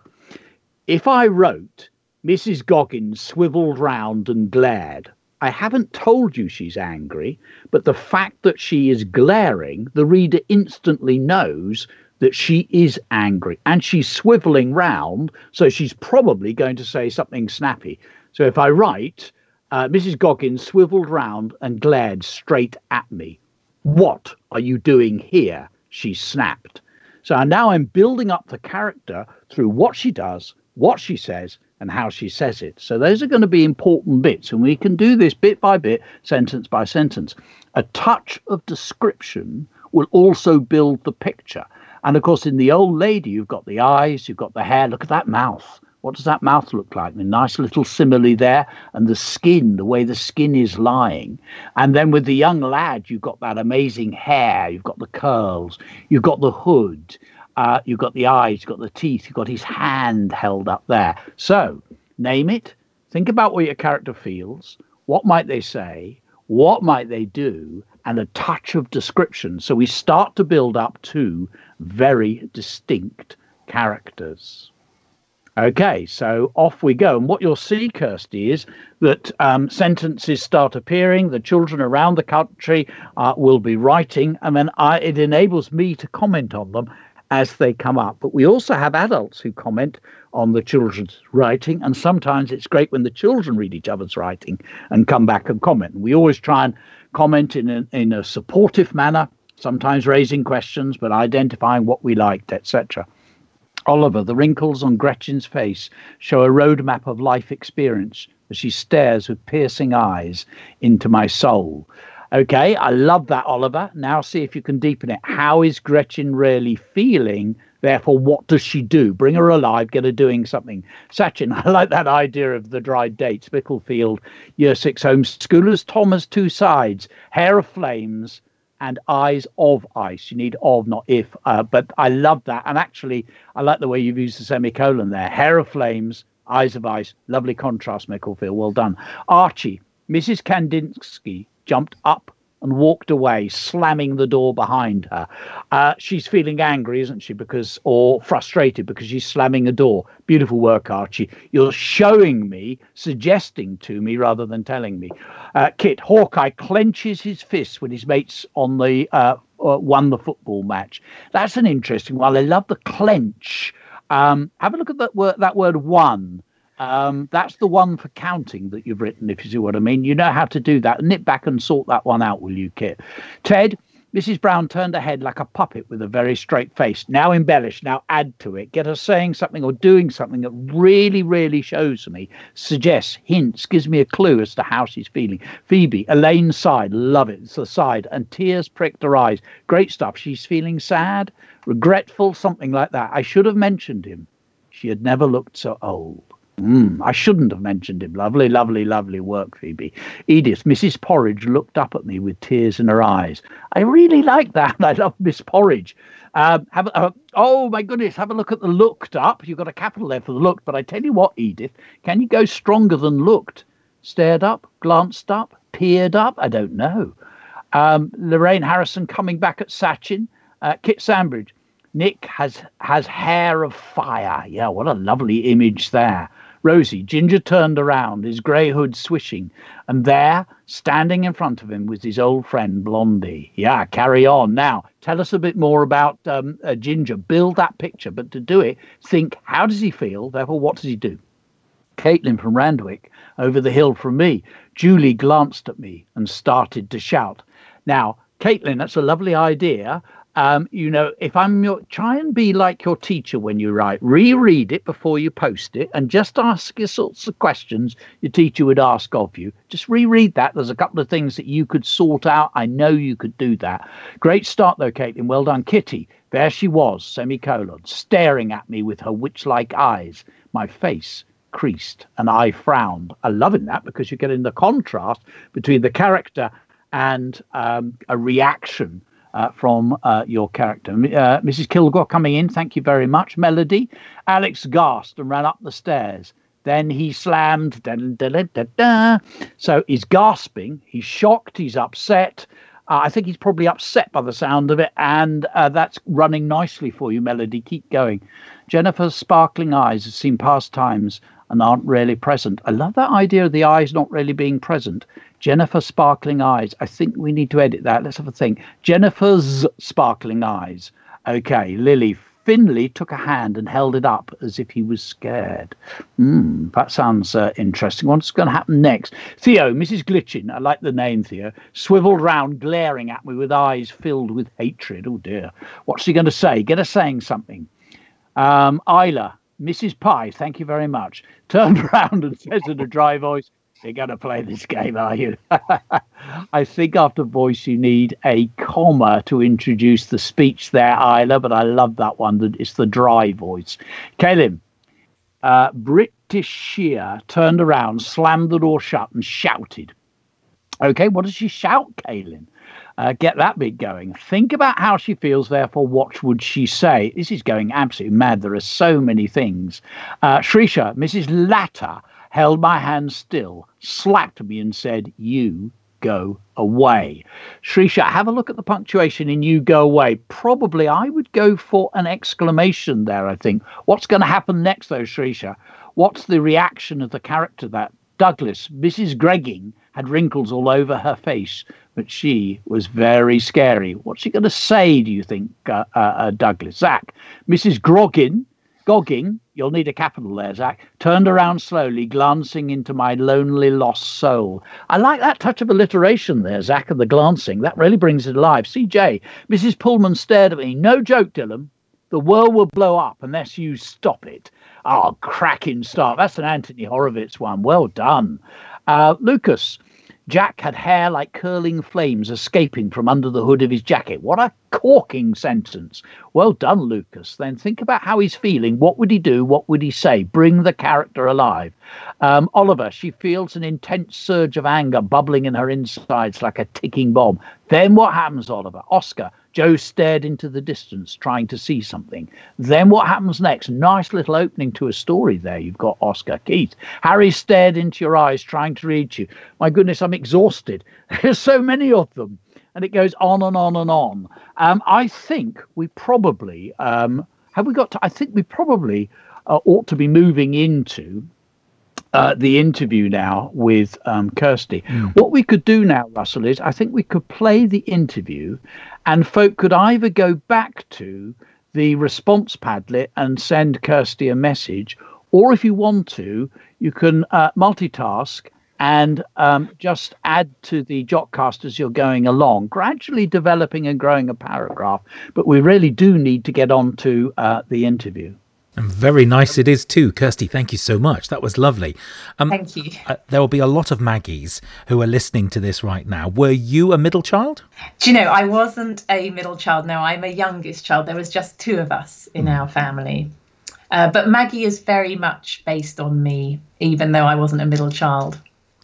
if I wrote Missus Goggins swiveled round and glared, I haven't told you she's angry, but the fact that she is glaring, the reader instantly knows that she is angry, and she's swiveling round, so she's probably going to say something snappy. So if I write, uh, Missus Goggins swiveled round and glared straight at me. What are you doing here? She snapped. So now I'm building up the character through what she does, what she says, and how she says it. So those are going to be important bits, and we can do this bit by bit, sentence by sentence. A touch of description will also build the picture. And of course, in the old lady, you've got the eyes, you've got the hair. Look at that mouth. What does that mouth look like? A nice little simile there. And the skin, the way the skin is lying. And then with the young lad, you've got that amazing hair. You've got the curls. You've got the hood. Uh, you've got the eyes, you've got the teeth, you've got his hand held up there. So name it. Think about what your character feels. What might they say? What might they do? And a touch of description. So we start to build up two very distinct characters. OK, so off we go. And what you'll see, Kirsty, is that um, sentences start appearing. The children around the country uh, will be writing. And then I, it enables me to comment on them as they come up. But we also have adults who comment on the children's writing, and sometimes it's great when the children read each other's writing and come back and comment. We always try and comment in a, in a supportive manner, sometimes raising questions, but identifying what we liked, et cetera. Oliver, the wrinkles on Gretchen's face show a roadmap of life experience as she stares with piercing eyes into my soul. OK, I love that, Oliver. Now see if you can deepen it. How is Gretchen really feeling? Therefore, what does she do? Bring her alive, get her doing something. Sachin, I like that idea of the dried dates. Spicklefield, year six homeschoolers. Tom has two sides, hair of flames and eyes of ice. You need of, not if. Uh, but I love that. And actually, I like the way you've used the semicolon there. Hair of flames, eyes of ice. Lovely contrast, Spicklefield. Well done. Archie, Missus Kandinsky jumped up and walked away, slamming the door behind her. Uh, she's feeling angry, isn't she? Because, or frustrated because she's slamming a door. Beautiful work, Archie. You're showing me, suggesting to me rather than telling me. Uh, Kit, Hawkeye clenches his fists when his mates on the uh, uh, won the football match. That's an interesting one. I love the clench. Um, have a look at that word, that word "won." Um, that's the one for counting that you've written, if you see what I mean. You know how to do that. Nip back and sort that one out, will you, Kit? Ted, Missus Brown turned her head like a puppet with a very straight face. Now embellish, now add to it. Get her saying something or doing something that really, really shows me, suggests, hints, gives me a clue as to how she's feeling. Phoebe, Elaine's side, love it. It's the side. And tears pricked her eyes. Great stuff. She's feeling sad, regretful, something like that. I should have mentioned him. She had never looked so old. Mm, I shouldn't have mentioned him. Lovely, lovely, lovely work, Phoebe. Edith, Missus Porridge looked up at me with tears in her eyes. I really like that. I love Miss Porridge. Um, have, uh, oh, my goodness, have a look at the looked up. You've got a capital there for the looked, but I tell you what, Edith, can you go stronger than looked? Stared up, glanced up, peered up? I don't know. Um, Lorraine Harrison coming back at Sachin. Uh, Kit Sandbridge, Nick has, has hair of fire. Yeah, what a lovely image there. Rosie, Ginger turned around, his grey hood swishing, and there, standing in front of him, was his old friend Blondie. Yeah, carry on. Now, tell us a bit more about um, uh, Ginger. Build that picture, but to do it, think, how does he feel? Therefore, what does he do? Caitlin from Randwick, over the hill from me. Julie glanced at me and started to shout. Now, Caitlin, that's a lovely idea. Um, you know, if I'm your, try and be like your teacher when you write, reread it before you post it and just ask your sorts of questions your teacher would ask of you. Just reread that. There's a couple of things that you could sort out. I know you could do that. Great start, though, Caitlin. Well done, Kitty. There she was, semicolon, staring at me with her witch-like eyes. My face creased and I frowned. I love in that because you get in the contrast between the character and um, a reaction uh, from uh, your character. Uh, Missus Kilgore coming in, thank you very much, Melody. Alex gasped and ran up the stairs. Then he slammed. Da, da, da, da, da. So he's gasping. He's shocked. He's upset. Uh, I think he's probably upset by the sound of it. And uh, that's running nicely for you, Melody. Keep going. Jennifer's sparkling eyes have seen past times and aren't really present. I love that idea of the eyes not really being present. Jennifer's sparkling eyes. I think we need to edit that. Let's have a think. Jennifer's sparkling eyes. Okay, Lily. Finley took a hand and held it up as if he was scared. Mm, that sounds uh, interesting. What's going to happen next? Theo, Missus Glitchin, I like the name Theo, swiveled round, glaring at me with eyes filled with hatred. Oh, dear. What's she going to say? Get her saying something. Um, Isla, Missus Pye, thank you very much, turned around and says in a dry voice, "You're going to play this game, are you?" I think after voice, you need a comma to introduce the speech there, Isla, but I love that one. It's the dry voice. Kalim, uh, Britishia turned around, slammed the door shut and shouted. Okay, what does she shout, Kalim? Uh, get that bit going. Think about how she feels, therefore what would she say? This is going absolutely mad. There are so many things. Uh, Shrisha, Missus Latta, held my hand still, slapped me and said, "You go away." Shrisha, have a look at the punctuation in "you go away." Probably I would go for an exclamation there, I think. What's going to happen next, though, Shrisha? What's the reaction of the character that Douglas, Missus Gregging, had wrinkles all over her face, but she was very scary. What's she going to say, do you think, uh, uh, uh, Douglas? Zach, Missus Groggin, Gogging, you'll need a capital there, Zach, turned around slowly, glancing into my lonely lost soul. I like that touch of alliteration there, Zach, and the glancing. That really brings it alive. C J, Missus Pullman stared at me. "No joke, Dylan. The world will blow up unless you stop it." Oh, cracking start. That's an Anthony Horowitz one. Well done. Uh, Lucas, Jack had hair like curling flames escaping from under the hood of his jacket. What a corking sentence. Well done, Lucas. Then think about how he's feeling. What would he do? What would he say? Bring the character alive. Um, Oliver, she feels an intense surge of anger bubbling in her insides like a ticking bomb. Then what happens, Oliver? Oscar, Joe stared into the distance, trying to see something. Then what happens next? Nice little opening to a story there. You've got Oscar. Keith, Harry stared into your eyes, trying to read you. My goodness, I'm exhausted. There's so many of them. And it goes on and on and on. Um, I think we probably, um, have we got to, I think we probably uh, ought to be moving into uh, the interview now with um, Kirsty. Mm. What we could do now, Russell, is I think we could play the interview and folk could either go back to the response Padlet and send Kirsty a message, or if you want to, you can uh, multitask and um, just add to the Jotcast as you're going along, gradually developing and growing a paragraph. But we really do need to get on to uh, the interview. And very nice it is too, Kirsty. Thank you so much. That was lovely. Um, thank you. Uh, there will be a lot of Maggies who are listening to this right now. Were you a middle child? Do you know, I wasn't a middle child. No, I'm a youngest child. There was just two of us in mm. our family. Uh, but Maggie is very much based on me, even though I wasn't a middle child.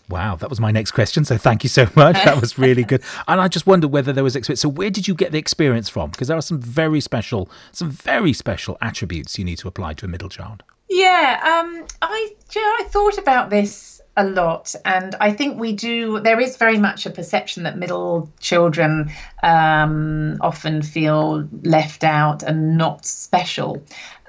Wow, that was my next question. So thank you so much. That was really good. And I just wonder whether there was experience. So where did you get the experience from? Because there are some very special, some very special attributes you need to apply to a middle child. Yeah, um, I, you know, I thought about this a lot. And I think we do. There is very much a perception that middle children um, often feel left out and not special.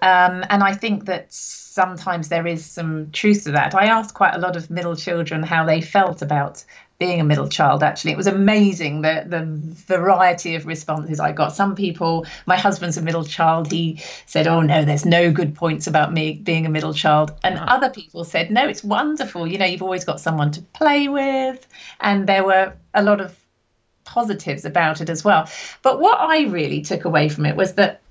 Um, and I think that sometimes there is some truth to that. I asked quite a lot of middle children how they felt about being a middle child, actually. It was amazing, the, the variety of responses I got. Some people, my husband's a middle child, he said, "Oh, no, there's no good points about me being a middle child." And wow. Other people said, "No, it's wonderful. You know, you've always got someone to play with." And there were a lot of positives about it as well. But what I really took away from it was that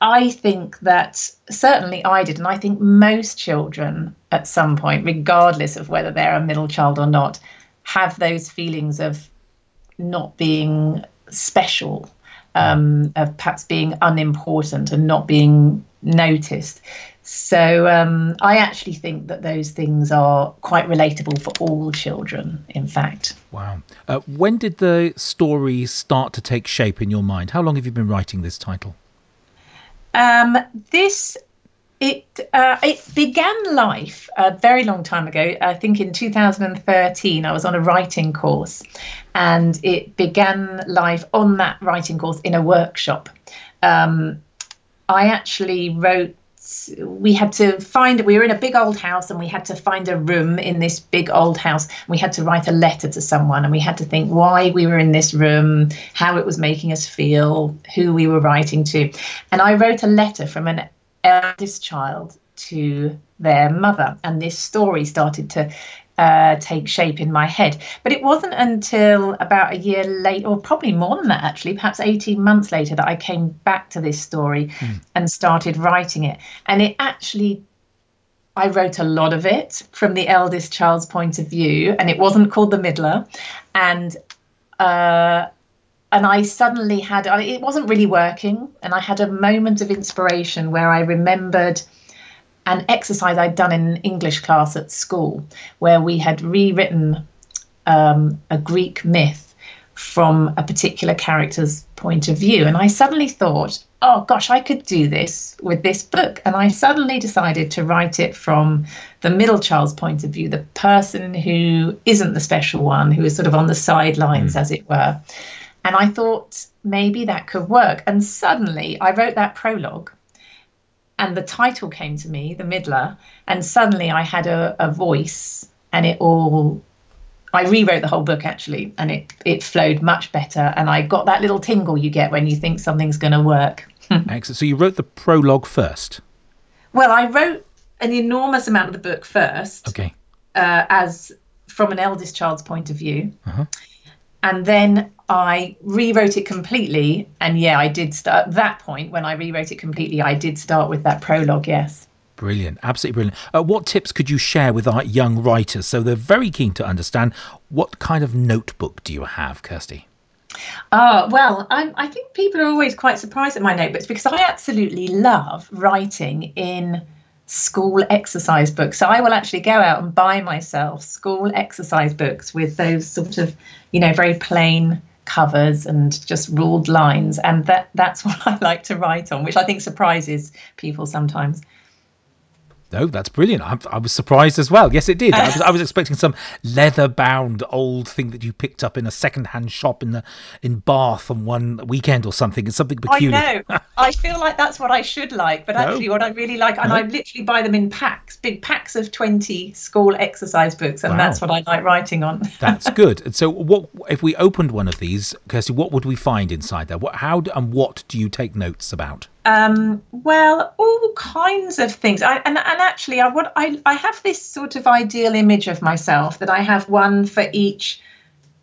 I think that certainly I did, and I think most children at some point, regardless of whether they're a middle child or not, have those feelings of not being special, um, of perhaps being unimportant and not being noticed. So um, I actually think that those things are quite relatable for all children, in fact. Wow. Uh, when did the story start to take shape in your mind? How long have you been writing this title? Um, this, it uh, it began life a very long time ago. I think in two thousand thirteen, I was on a writing course, and it began life on that writing course in a workshop. Um, I actually wrote we had to find we were in a big old house, and we had to find a room in this big old house. We had to write a letter to someone, and we had to think why we were in this room, how it was making us feel, who we were writing to. And I wrote a letter from an eldest child to their mother, and this story started to uh, take shape in my head. But it wasn't until about a year later, or probably more than that actually, perhaps eighteen months later, that I came back to this story mm. and started writing it. And it actually, I wrote a lot of it from the eldest child's point of view, and it wasn't called The Middler. And uh, and I suddenly had, it wasn't really working, and I had a moment of inspiration where I remembered an exercise I'd done in English class at school, where we had rewritten um, a Greek myth from a particular character's point of view. And I suddenly thought, oh gosh, I could do this with this book. And I suddenly decided to write it from the middle child's point of view, the person who isn't the special one, who is sort of on the sidelines, mm. as it were. And I thought maybe that could work. And suddenly I wrote that prologue, and the title came to me, The Middler, and suddenly I had a, a voice, and it all, I rewrote the whole book actually, and it, it flowed much better, and I got that little tingle you get when you think something's going to work. Excellent. So you wrote the prologue first? Well, I wrote an enormous amount of the book first, okay, uh, as from an eldest child's point of view, uh-huh. and then I rewrote it completely. And yeah, I did start at that point when I rewrote it completely. I did start with that prologue. Yes. Brilliant. Absolutely brilliant. Uh, what tips could you share with our young writers? So they're very keen to understand, what kind of notebook do you have, Kirsty? Oh, well, I'm, I think people are always quite surprised at my notebooks, because I absolutely love writing in school exercise books. So I will actually go out and buy myself school exercise books with those sort of, you know, very plain covers and just ruled lines, and that that's what I like to write on, which I think surprises people sometimes. No, that's brilliant. I, I was surprised as well. Yes, it did. I was, I was expecting some leather-bound old thing that you picked up in a second-hand shop in the in Bath on one weekend or something. It's something peculiar. I know. I feel like that's what I should like, but no. actually what I really like, and no. I literally buy them in packs, big packs of twenty school exercise books, and wow. that's what I like writing on. That's good. And so what if we opened one of these, Kirsty, what would we find inside there? What, how and what do you take notes about? Um, well, all kinds of things. I, and, and actually, I, what, I, I have this sort of ideal image of myself, that I have one for each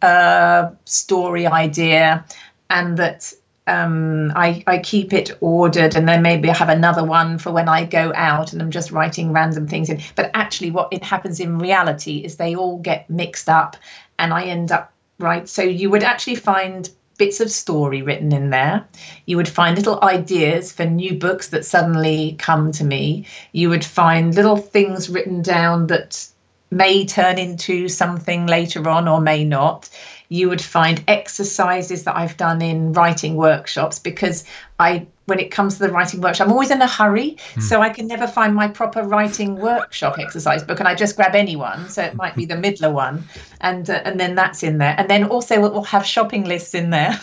uh, story idea, and that um, I, I keep it ordered. And then maybe I have another one for when I go out and I'm just writing random things in. But actually what it happens in reality is they all get mixed up, and I end up, right, so you would actually find bits of story written in there. You would find little ideas for new books that suddenly come to me. You would find little things written down that may turn into something later on or may not. You would find exercises that I've done in writing workshops, because I, when it comes to the writing workshop, I'm always in a hurry, mm. so I can never find my proper writing workshop exercise book, and I just grab any one. So it might be the Middler one, and uh, and then that's in there. And then also we'll have shopping lists in there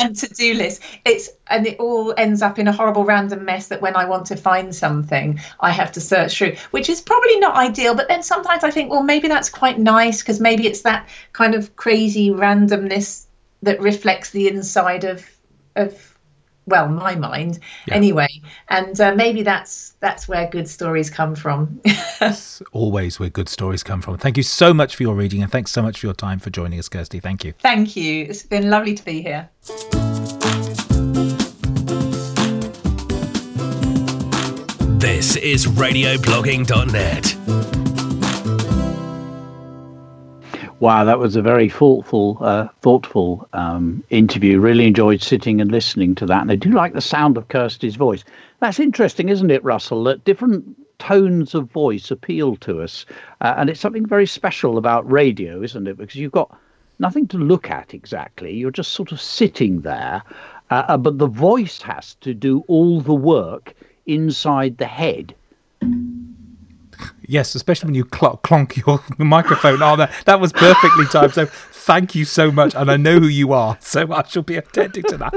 and to-do lists. It's and it all ends up in a horrible random mess that when I want to find something, I have to search through, which is probably not ideal. But then sometimes I think, well, maybe that's quite nice, because maybe it's that kind of crazy randomness that reflects the inside of of well, my mind, yeah. anyway. And uh, maybe that's that's where good stories come from. It's always where good stories come from. Thank you so much for your reading, and thanks so much for your time for joining us, Kirsty. Thank you. Thank you. It's been lovely to be here. This is radioblogging dot net. Wow, that was a very thoughtful, uh, thoughtful um, interview. Really enjoyed sitting and listening to that. And I do like the sound of Kirsty's voice. That's interesting, isn't it, Russell, that different tones of voice appeal to us. Uh, and it's something very special about radio, isn't it? Because you've got nothing to look at exactly. You're just sort of sitting there. Uh, but the voice has to do all the work inside the head. Yes, especially when you cl- clonk your microphone on. That, that was perfectly timed. So thank you so much. And I know who you are, so I shall be attentive to that.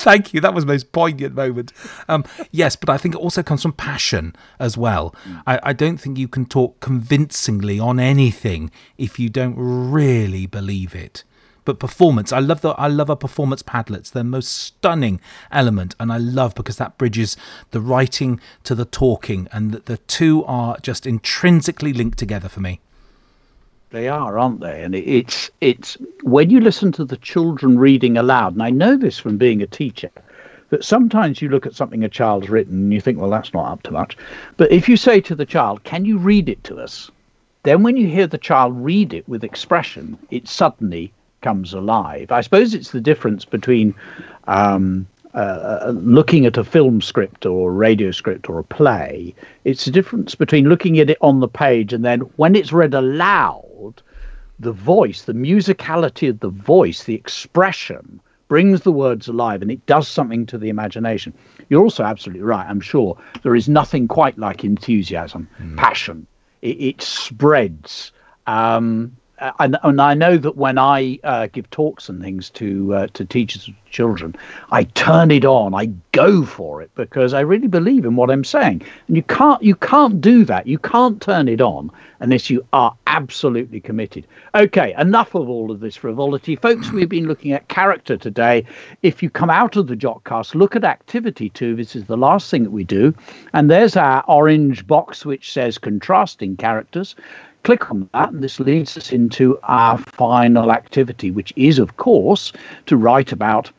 Thank you. That was the most poignant moment. Um, yes, but I think it also comes from passion as well. I, I don't think you can talk convincingly on anything if you don't really believe it. But performance, I love the, I love our performance Padlets. They're the most stunning element, and I love because that bridges the writing to the talking, and the, the two are just intrinsically linked together for me. They are, aren't they? And it's it's when you listen to the children reading aloud, and I know this from being a teacher, that sometimes you look at something a child's written and you think, well, that's not up to much. But if you say to the child, can you read it to us? Then when you hear the child read it with expression, it suddenly comes alive. I suppose it's the difference between um, uh, looking at a film script or a radio script or a play. It's the difference between looking at it on the page and then when it's read aloud, the voice, the musicality of the voice, the expression brings the words alive, and it does something to the imagination. You're also absolutely right. I'm sure there is nothing quite like enthusiasm, mm. passion. It, it spreads. Um, Uh, and, and I know that when I uh, give talks and things to uh, to teachers and children, I turn it on. I go for it because I really believe in what I'm saying. And you can't you can't do that. You can't turn it on unless you are absolutely committed. OK, enough of all of this frivolity. Folks, we've been looking at character today. If you come out of the Jotcast, look at activity two. This is the last thing that we do. And there's our orange box which says contrasting characters. Click on that, and this leads us into our final activity, which is, of course, to write about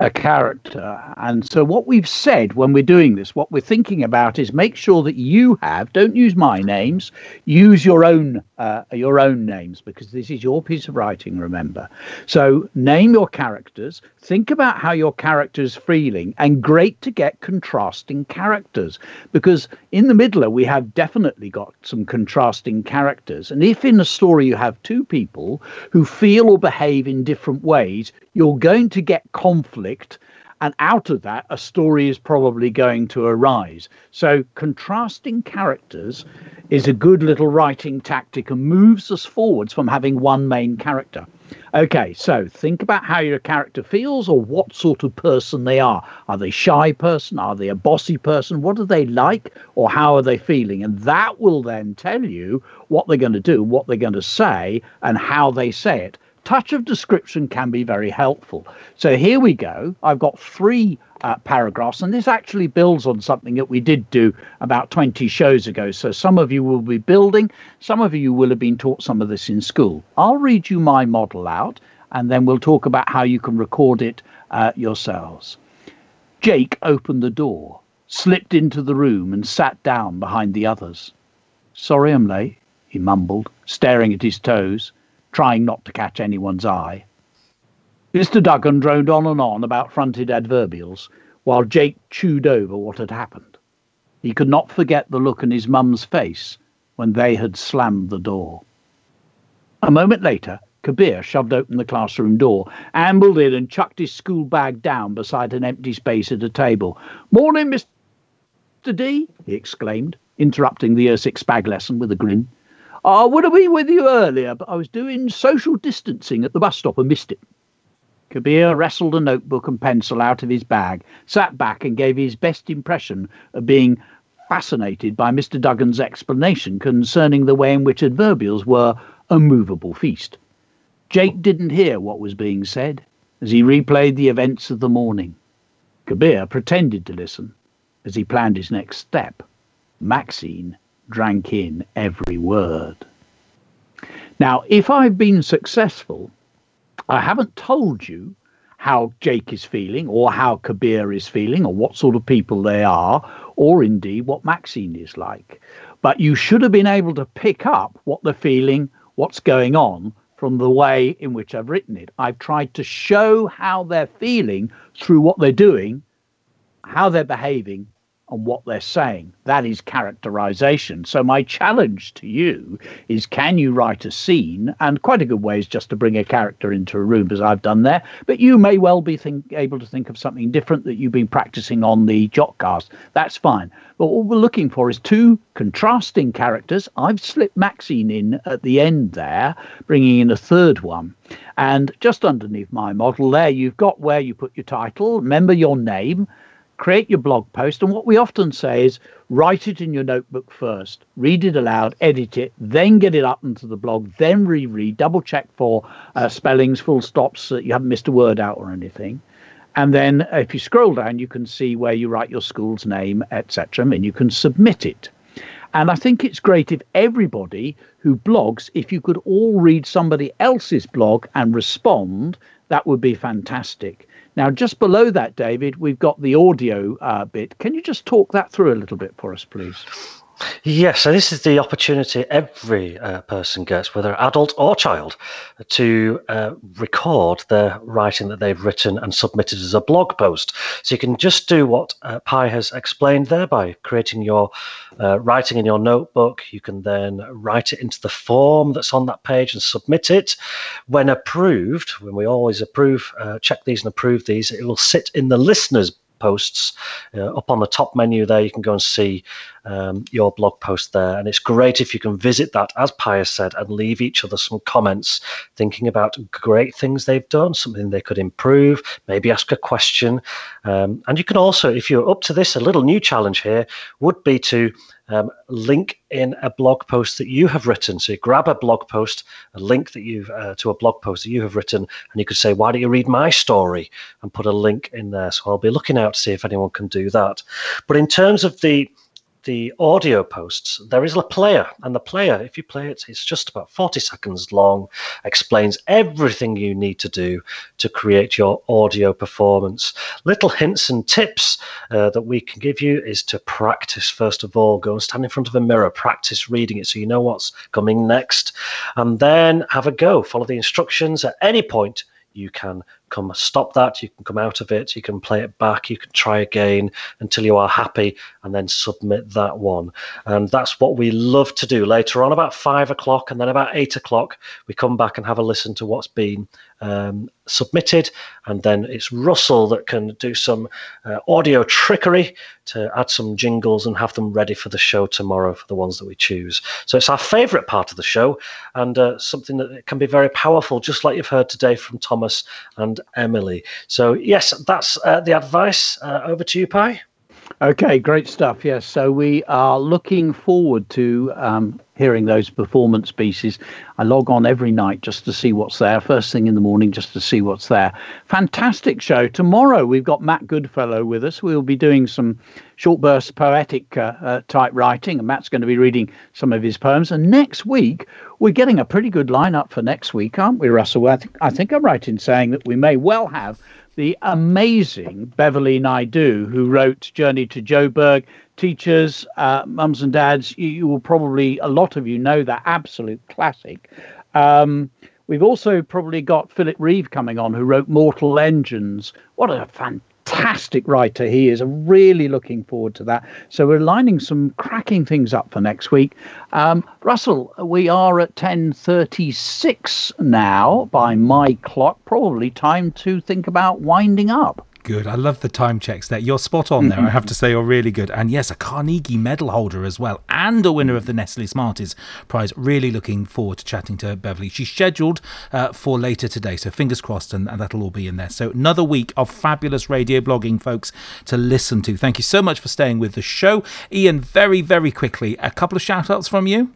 a character. And so what we've said when we're doing this, what we're thinking about is make sure that you have, don't use my names, use your own uh, your own names, because this is your piece of writing, remember. So name your characters, think about how your character's feeling, and great to get contrasting characters, because in The Middler we have definitely got some contrasting characters. And if in a story you have two people who feel or behave in different ways, you're going to get conflict, and out of that, a story is probably going to arise. So contrasting characters is a good little writing tactic and moves us forwards from having one main character. OK, so think about how your character feels or what sort of person they are. Are they a shy person? Are they a bossy person? What are they like, or how are they feeling? And that will then tell you what they're going to do, what they're going to say, and how they say it. Touch of description can be very helpful. So here we go. I've got three uh, paragraphs, and this actually builds on something that we did do about twenty shows ago. So some of you will be building, some of you will have been taught some of this in school. I'll read you my model out, and then we'll talk about how you can record it uh, yourselves. Jake opened the door, slipped into the room, and sat down behind the others. Sorry I'm late, he mumbled, staring at his toes, trying not to catch anyone's eye. Mister Duggan droned on and on about fronted adverbials, while Jake chewed over what had happened. He could not forget the look on his mum's face when they had slammed the door. A moment later, Kabir shoved open the classroom door, ambled in and chucked his school bag down beside an empty space at a table. "Morning, Mister D," he exclaimed, interrupting the Ersic Spag lesson with a grin. "I would have been with you earlier, but I was doing social distancing at the bus stop and missed it." Kabir wrestled a notebook and pencil out of his bag, sat back and gave his best impression of being fascinated by Mister Duggan's explanation concerning the way in which adverbials were a movable feast. Jake didn't hear what was being said as he replayed the events of the morning. Kabir pretended to listen as he planned his next step. Maxine drank in every word. Now, if I've been successful, I haven't told you how Jake is feeling or how Kabir is feeling or what sort of people they are or indeed what Maxine is like. But you should have been able to pick up what they're feeling, what's going on from the way in which I've written it. I've tried to show how they're feeling through what they're doing, how they're behaving, and what they're saying. That is characterization. So my challenge to you is, can you write a scene? And quite a good way is just to bring a character into a room, as I've done there. But you may well be think, able to think of something different that you've been practicing on the Jotcast. That's fine. But what we're looking for is two contrasting characters. I've slipped Maxine in at the end there, bringing in a third one. And just underneath my model there, you've got where you put your title. Remember your name. Create your blog post, and what we often say is write it in your notebook first, read it aloud, edit it, then get it up into the blog, then reread, double check for uh, spellings, full stops, so that you haven't missed a word out or anything. And then if you scroll down, you can see where you write your school's name, et cetera, and you can submit it. And I think it's great if everybody who blogs, if you could all read somebody else's blog and respond, that would be fantastic. Now, just below that, David, we've got the audio uh, bit. Can you just talk that through a little bit for us, please? Yes, so this is the opportunity every uh, person gets, whether adult or child, to uh, record their writing that they've written and submitted as a blog post. So you can just do what uh, Pie has explained there by creating your uh, writing in your notebook. You can then write it into the form that's on that page and submit it. When approved, when we always approve, uh, check these and approve these, it will sit in the listener's posts uh, up on the top menu there. You can go and see um, your blog post there, and it's great if you can visit that, as Pie has said, and leave each other some comments, thinking about great things they've done, something they could improve, maybe ask a question. Um, and you can also, if you're up to this, a little new challenge here would be to Um, link in a blog post that you have written. So you grab a blog post, a link that you've uh, to a blog post that you have written, and you could say, why don't you read my story, and put a link in there. So I'll be looking out to see if anyone can do that. But in terms of the the audio posts, there is a player, and the player, if you play it, it's just about forty seconds long, explains everything you need to do to create your audio performance. Little hints and tips uh, that we can give you is to practice. First of all, go and stand in front of a mirror, practice reading it so you know what's coming next, and then have a go, follow the instructions. At any point you can come stop that, you can come out of it, you can play it back, you can try again until you are happy, and then submit that one. And that's what we love to do later on, about five o'clock and then about eight o'clock. We come back and have a listen to what's been um, submitted, and then it's Russell that can do some uh, audio trickery to add some jingles and have them ready for the show tomorrow for the ones that we choose. So it's our favourite part of the show, and uh, something that can be very powerful, just like you've heard today from Thomas and Emily. So yes, that's uh, the advice. Uh, over to you, Pie. Okay, great stuff. Yes, so we are looking forward to um, hearing those performance pieces. I log on every night just to see what's there, first thing in the morning, just to see what's there. Fantastic show. Tomorrow we've got Matt Goodfellow with us. We'll be doing some short burst poetic uh, uh, type writing, and Matt's going to be reading some of his poems. And next week, we're getting a pretty good lineup for next week, aren't we, Russell? I, th- I think I'm right in saying that we may well have the amazing Beverly Naidoo, who wrote Journey to Joburg. Teachers, uh, mums and dads, you, you will probably, a lot of you know that absolute classic. Um, we've also probably got Philip Reeve coming on, who wrote Mortal Engines. What a fantastic writer he is. I'm really looking forward to that. So we're lining some cracking things up for next week. Um, Russell, we are at ten thirty-six now by my clock. Probably time to think about winding up. Good. I love the time checks there. You're spot on there. I have to say, you're really good. And yes, a Carnegie medal holder as well, and a winner of the Nestle Smarties prize. Really looking forward to chatting to Beverly. She's scheduled uh, for later today, so fingers crossed, and, and that'll all be in there. So another week of fabulous radio blogging, folks, to listen to. Thank you so much for staying with the show. Ian, very, very quickly, a couple of shout outs from you.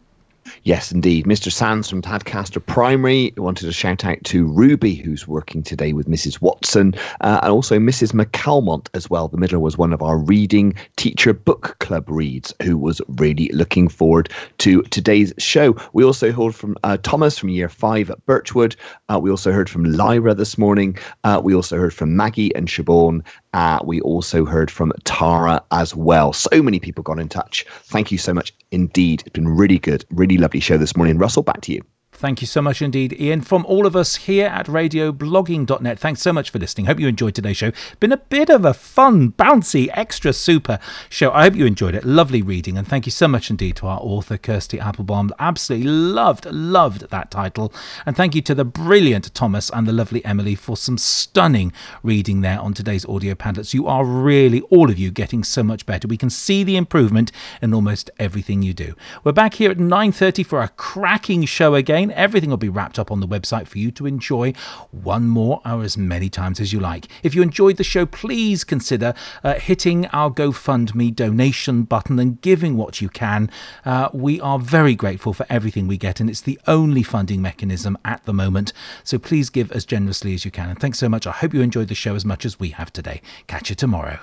Yes, indeed. Mister Sands from Tadcaster Primary wanted a shout out to Ruby, who's working today with Missus Watson, uh, and also Missus McCalmont as well. The Middler was one of our reading teacher book club reads, who was really looking forward to today's show. We also heard from uh, Thomas from Year Five at Birchwood. Uh, we also heard from Lyra this morning. Uh, we also heard from Maggie and Siobhan. Uh, we also heard from Tara as well. So many people got in touch. Thank you so much indeed. It's been really good, really lovely show this morning. Russell, back to you. Thank you so much indeed, Ian. From all of us here at radio blogging dot net, thanks so much for listening. Hope you enjoyed today's show. Been a bit of a fun, bouncy, extra super show. I hope you enjoyed it. Lovely reading. And thank you so much indeed to our author, Kirsty Applebaum. Absolutely loved, loved that title. And thank you to the brilliant Thomas and the lovely Emily for some stunning reading there on today's audio Padlets. You are really, all of you, getting so much better. We can see the improvement in almost everything you do. We're back here at nine thirty for a cracking show again. Everything will be wrapped up on the website for you to enjoy one more hour as many times as you like. If you enjoyed the show, please consider uh, hitting our GoFundMe donation button and giving what you can. Uh, we are very grateful for everything we get, and it's the only funding mechanism at the moment. So please give as generously as you can. And thanks so much. I hope you enjoyed the show as much as we have today. Catch you tomorrow.